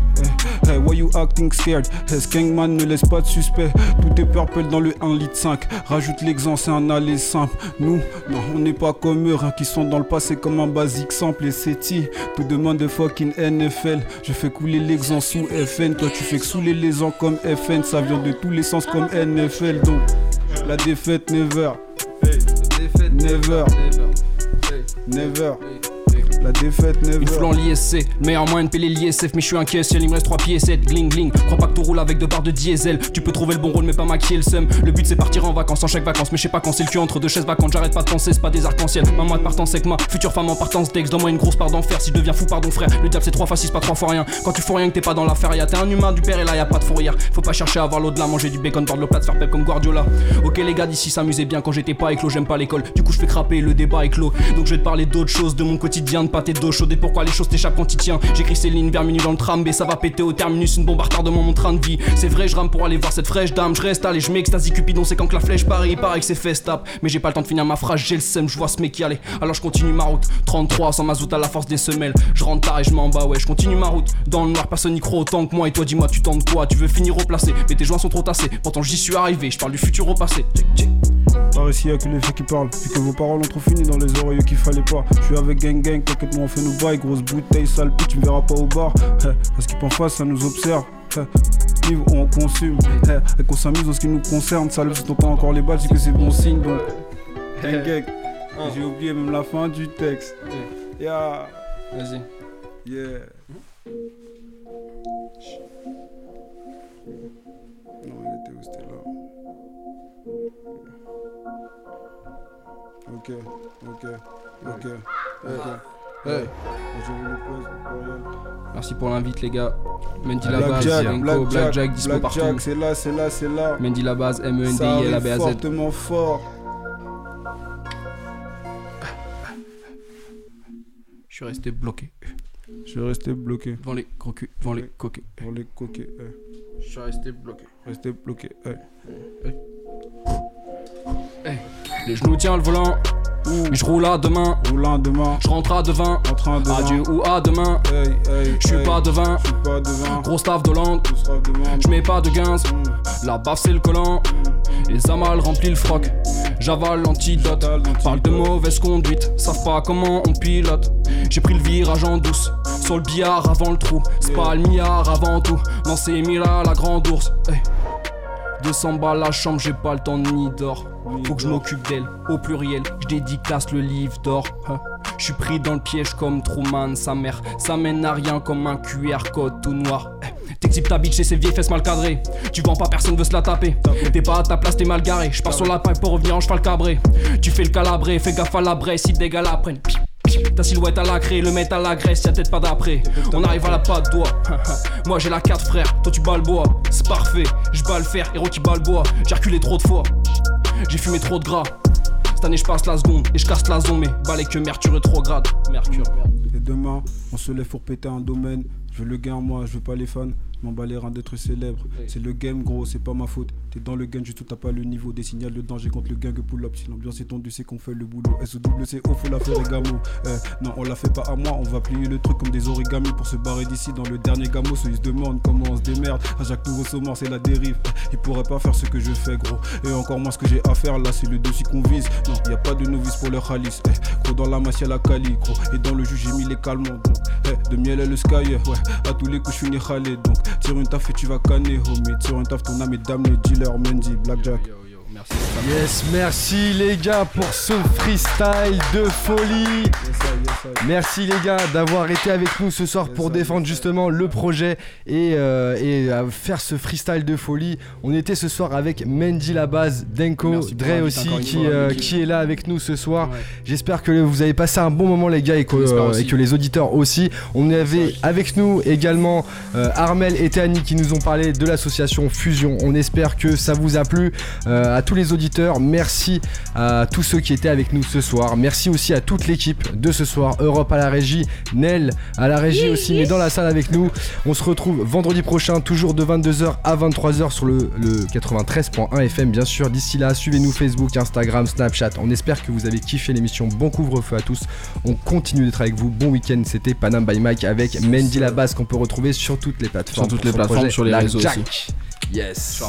Hey, why you acting scared? Hey, Skankman ne laisse pas de suspect. Tout est purple dans le 1,5 litre. Rajoute l'exemple, c'est un aller simple. Nous, non on n'est pas comme eux, hein, qui sont dans le passé comme un basique simple. Et c'est ti, tout demande de fucking NFL. Je fais couler l'exemple sous FN. Toi tu fais que saouler les ans comme FN. Ça vient de tous les sens comme NFL, donc la défaite never, hey. never. Hey. La défaite never. Une flan l'ISC, meilleur moyen de péler l'ISF. Mais je suis un caissier, il me reste 3 pieds et 7 gling gling. Crois pas que tout roule avec 2 barres de diesel. Tu peux trouver le bon rôle mais pas maquiller le seum. Le but c'est partir en vacances, en chaque vacances. Mais je sais pas quand c'est le cul entre 2 chaises vacantes. J'arrête pas de penser, c'est pas des arcs-en-ciel. Maman de partance sec, ma future femme en partance d'ex. Donne-moi une grosse part d'enfer, si je deviens fou pardon frère. Le diable c'est 3 fois 6, pas 3 fois rien. Quand tu fous rien que t'es pas dans la feria. T'es un humain du père et là y'a pas de fourrière. Faut pas chercher à avoir l'au-delà, manger du bacon, boire de l'eau plate, faire pep comme Guardiola. Ok les gars d'ici s'amuser bien quand j'étais pas éclos, j'aime pas l'école. Du coup je fais craper, le débat éclos. Donc je vais te parler d'autres choses, de mon quotidien. Pâté d'eau chaude et pourquoi les choses t'échappent quand t'y tiens. J'écris ces lignes vers minuit dans le tram, mais ça va péter au terminus. Une bombe à retardement, mon train de vie. C'est vrai, je rame pour aller voir cette fraîche dame. Je reste allé, je m'extasie. Cupidon, c'est quand que la flèche parie. Pareil que c'est festable. Mais j'ai pas le temps de finir ma phrase, j'ai le seum. Je vois ce mec y aller. Alors je continue ma route. 33, sans mazout à la force des semelles. Je rentre tard et je m'en bats, ouais. Je continue ma route. Dans le noir, personne n'y croit autant que moi. Et toi, dis-moi, tu tentes quoi? Tu veux finir au placé, mais tes joints sont trop tassés. Pourtant, j'y suis arrivé. Je parle du futur au passé. Check. Par ici y'a que les faits qui parlent, puis que vos paroles ont trop fini dans les oreilles qu'il fallait pas. Je suis avec gang, t'inquiète moi on fait nos bails, grosse bouteille, sale pute, tu me verras pas au bar. Parce qu'il pense face, ça nous observe. Livre on consomme, et qu'on s'amuse dans ce qui nous concerne, ça le fait pas encore les balles, c'est que c'est bon signe donc. Gang, j'ai oublié même la fin du texte. Yeah. Vas-y. Yeah. Non il était où, c'était là. Ok, ok, ok, ok. Hey. Merci pour l'invite les gars. Mendy la base, Denko, Blackjack, dispo partout. C'est là, c'est là, c'est là. Mendy la base, MENDILABAZ. Fortement fort. Je suis resté bloqué. Devant les gros culs, devant les coquets. Je suis resté bloqué. Hey. Les genoux tiens le volant. Je roule à demain, je rentre à devin, adieu ou à demain, hey, hey, je suis hey, pas devin, gros staff de Hollande, je mets pas de guinze, la baffe c'est le collant, les amales remplis le froc, j'avale l'antidote, parle de mauvaise conduite, savent pas comment on pilote, j'ai pris le virage en douce, sur le billard avant le trou, c'est pas le milliard avant tout, non c'est Mila la grande ours, hey. 200 balles la chambre, j'ai pas le temps ni d'or. Faut que je m'occupe d'elle, au pluriel, je dédicace le livre d'or. Je suis pris dans le piège comme Truman, sa mère. Ça mène à rien comme un QR code tout noir. T'exhibes ta bitch et ses vieilles fesses mal cadrées. Tu vends pas, personne veut se la taper. T'es pas à ta place, t'es mal garé. Je pars sur la paille pour revenir en cheval cabré. Tu fais le calabré, fais gaffe à la braise, si des gars la prennent. Ta silhouette à la craie, le mètre à la graisse, y'a peut-être pas d'après. On arrive à la patte d'oie. Moi j'ai la carte frère, toi tu bats le bois. C'est parfait, je bats le fer, héros qui bat le bois. J'ai reculé trop de fois, j'ai fumé trop de gras. Cette année je passe la seconde et je casse la zone. Mais balai que Mercure rétrograde. Et demain on se lève pour péter un domaine. Je veux le gain moi, je veux pas les fans. M'en bats les reins d'être célèbre. C'est le game gros, c'est pas ma faute. T'es dans le gun, juste t'as pas le niveau. Des signaux de danger contre le gang pull-up. Si l'ambiance est tendue, c'est qu'on fait le boulot. SOWCO, faut la faire gamou. Non, on la fait pas à moi, on va plier le truc comme des origamis. Pour se barrer d'ici dans le dernier gamo. Ceux ils se demandent comment on se démerde. À chaque nouveau saumon, c'est la dérive. Ils pourraient pas faire ce que je fais gros. Et encore moins ce que j'ai à faire là, c'est le dossier qu'on vise. Non, y a pas de novice pour leur Alice. Gros dans la masse, y'a la Cali, gros. Et dans le jus, j'ai mis les calmants. Donc, de miel et le sky, ouais. À tous les coups, je suis né Khaled, donc. Tire une taf et tu vas canner, homie. Tire une taf, ton âme est damnée. Dealer, Mendy, Blackjack. Merci. Yes, merci les gars pour ce freestyle de folie. Merci les gars d'avoir été avec nous ce soir pour défendre justement le projet et faire ce freestyle de folie. On était ce soir avec Mendy la base, Denko, Dre aussi qui est là avec nous ce soir. Ouais. J'espère que vous avez passé un bon moment les gars et que les auditeurs aussi. On avait avec nous également Armelle et Théani qui nous ont parlé de l'association Fusion. On espère que ça vous a plu. À tous les auditeurs, merci à tous ceux qui étaient avec nous ce soir. Merci aussi à toute l'équipe de ce soir. Europe à la régie, Nel à la régie aussi, mais dans la salle avec nous. On se retrouve vendredi prochain, toujours de 22h à 23h sur le 93.1 FM, bien sûr. D'ici là, suivez-nous Facebook, Instagram, Snapchat. On espère que vous avez kiffé l'émission. Bon couvre-feu à tous. On continue d'être avec vous. Bon week-end. C'était Panam by Mike avec Mendy la base qu'on peut retrouver sur toutes les plateformes. Sur les réseaux aussi. Yes.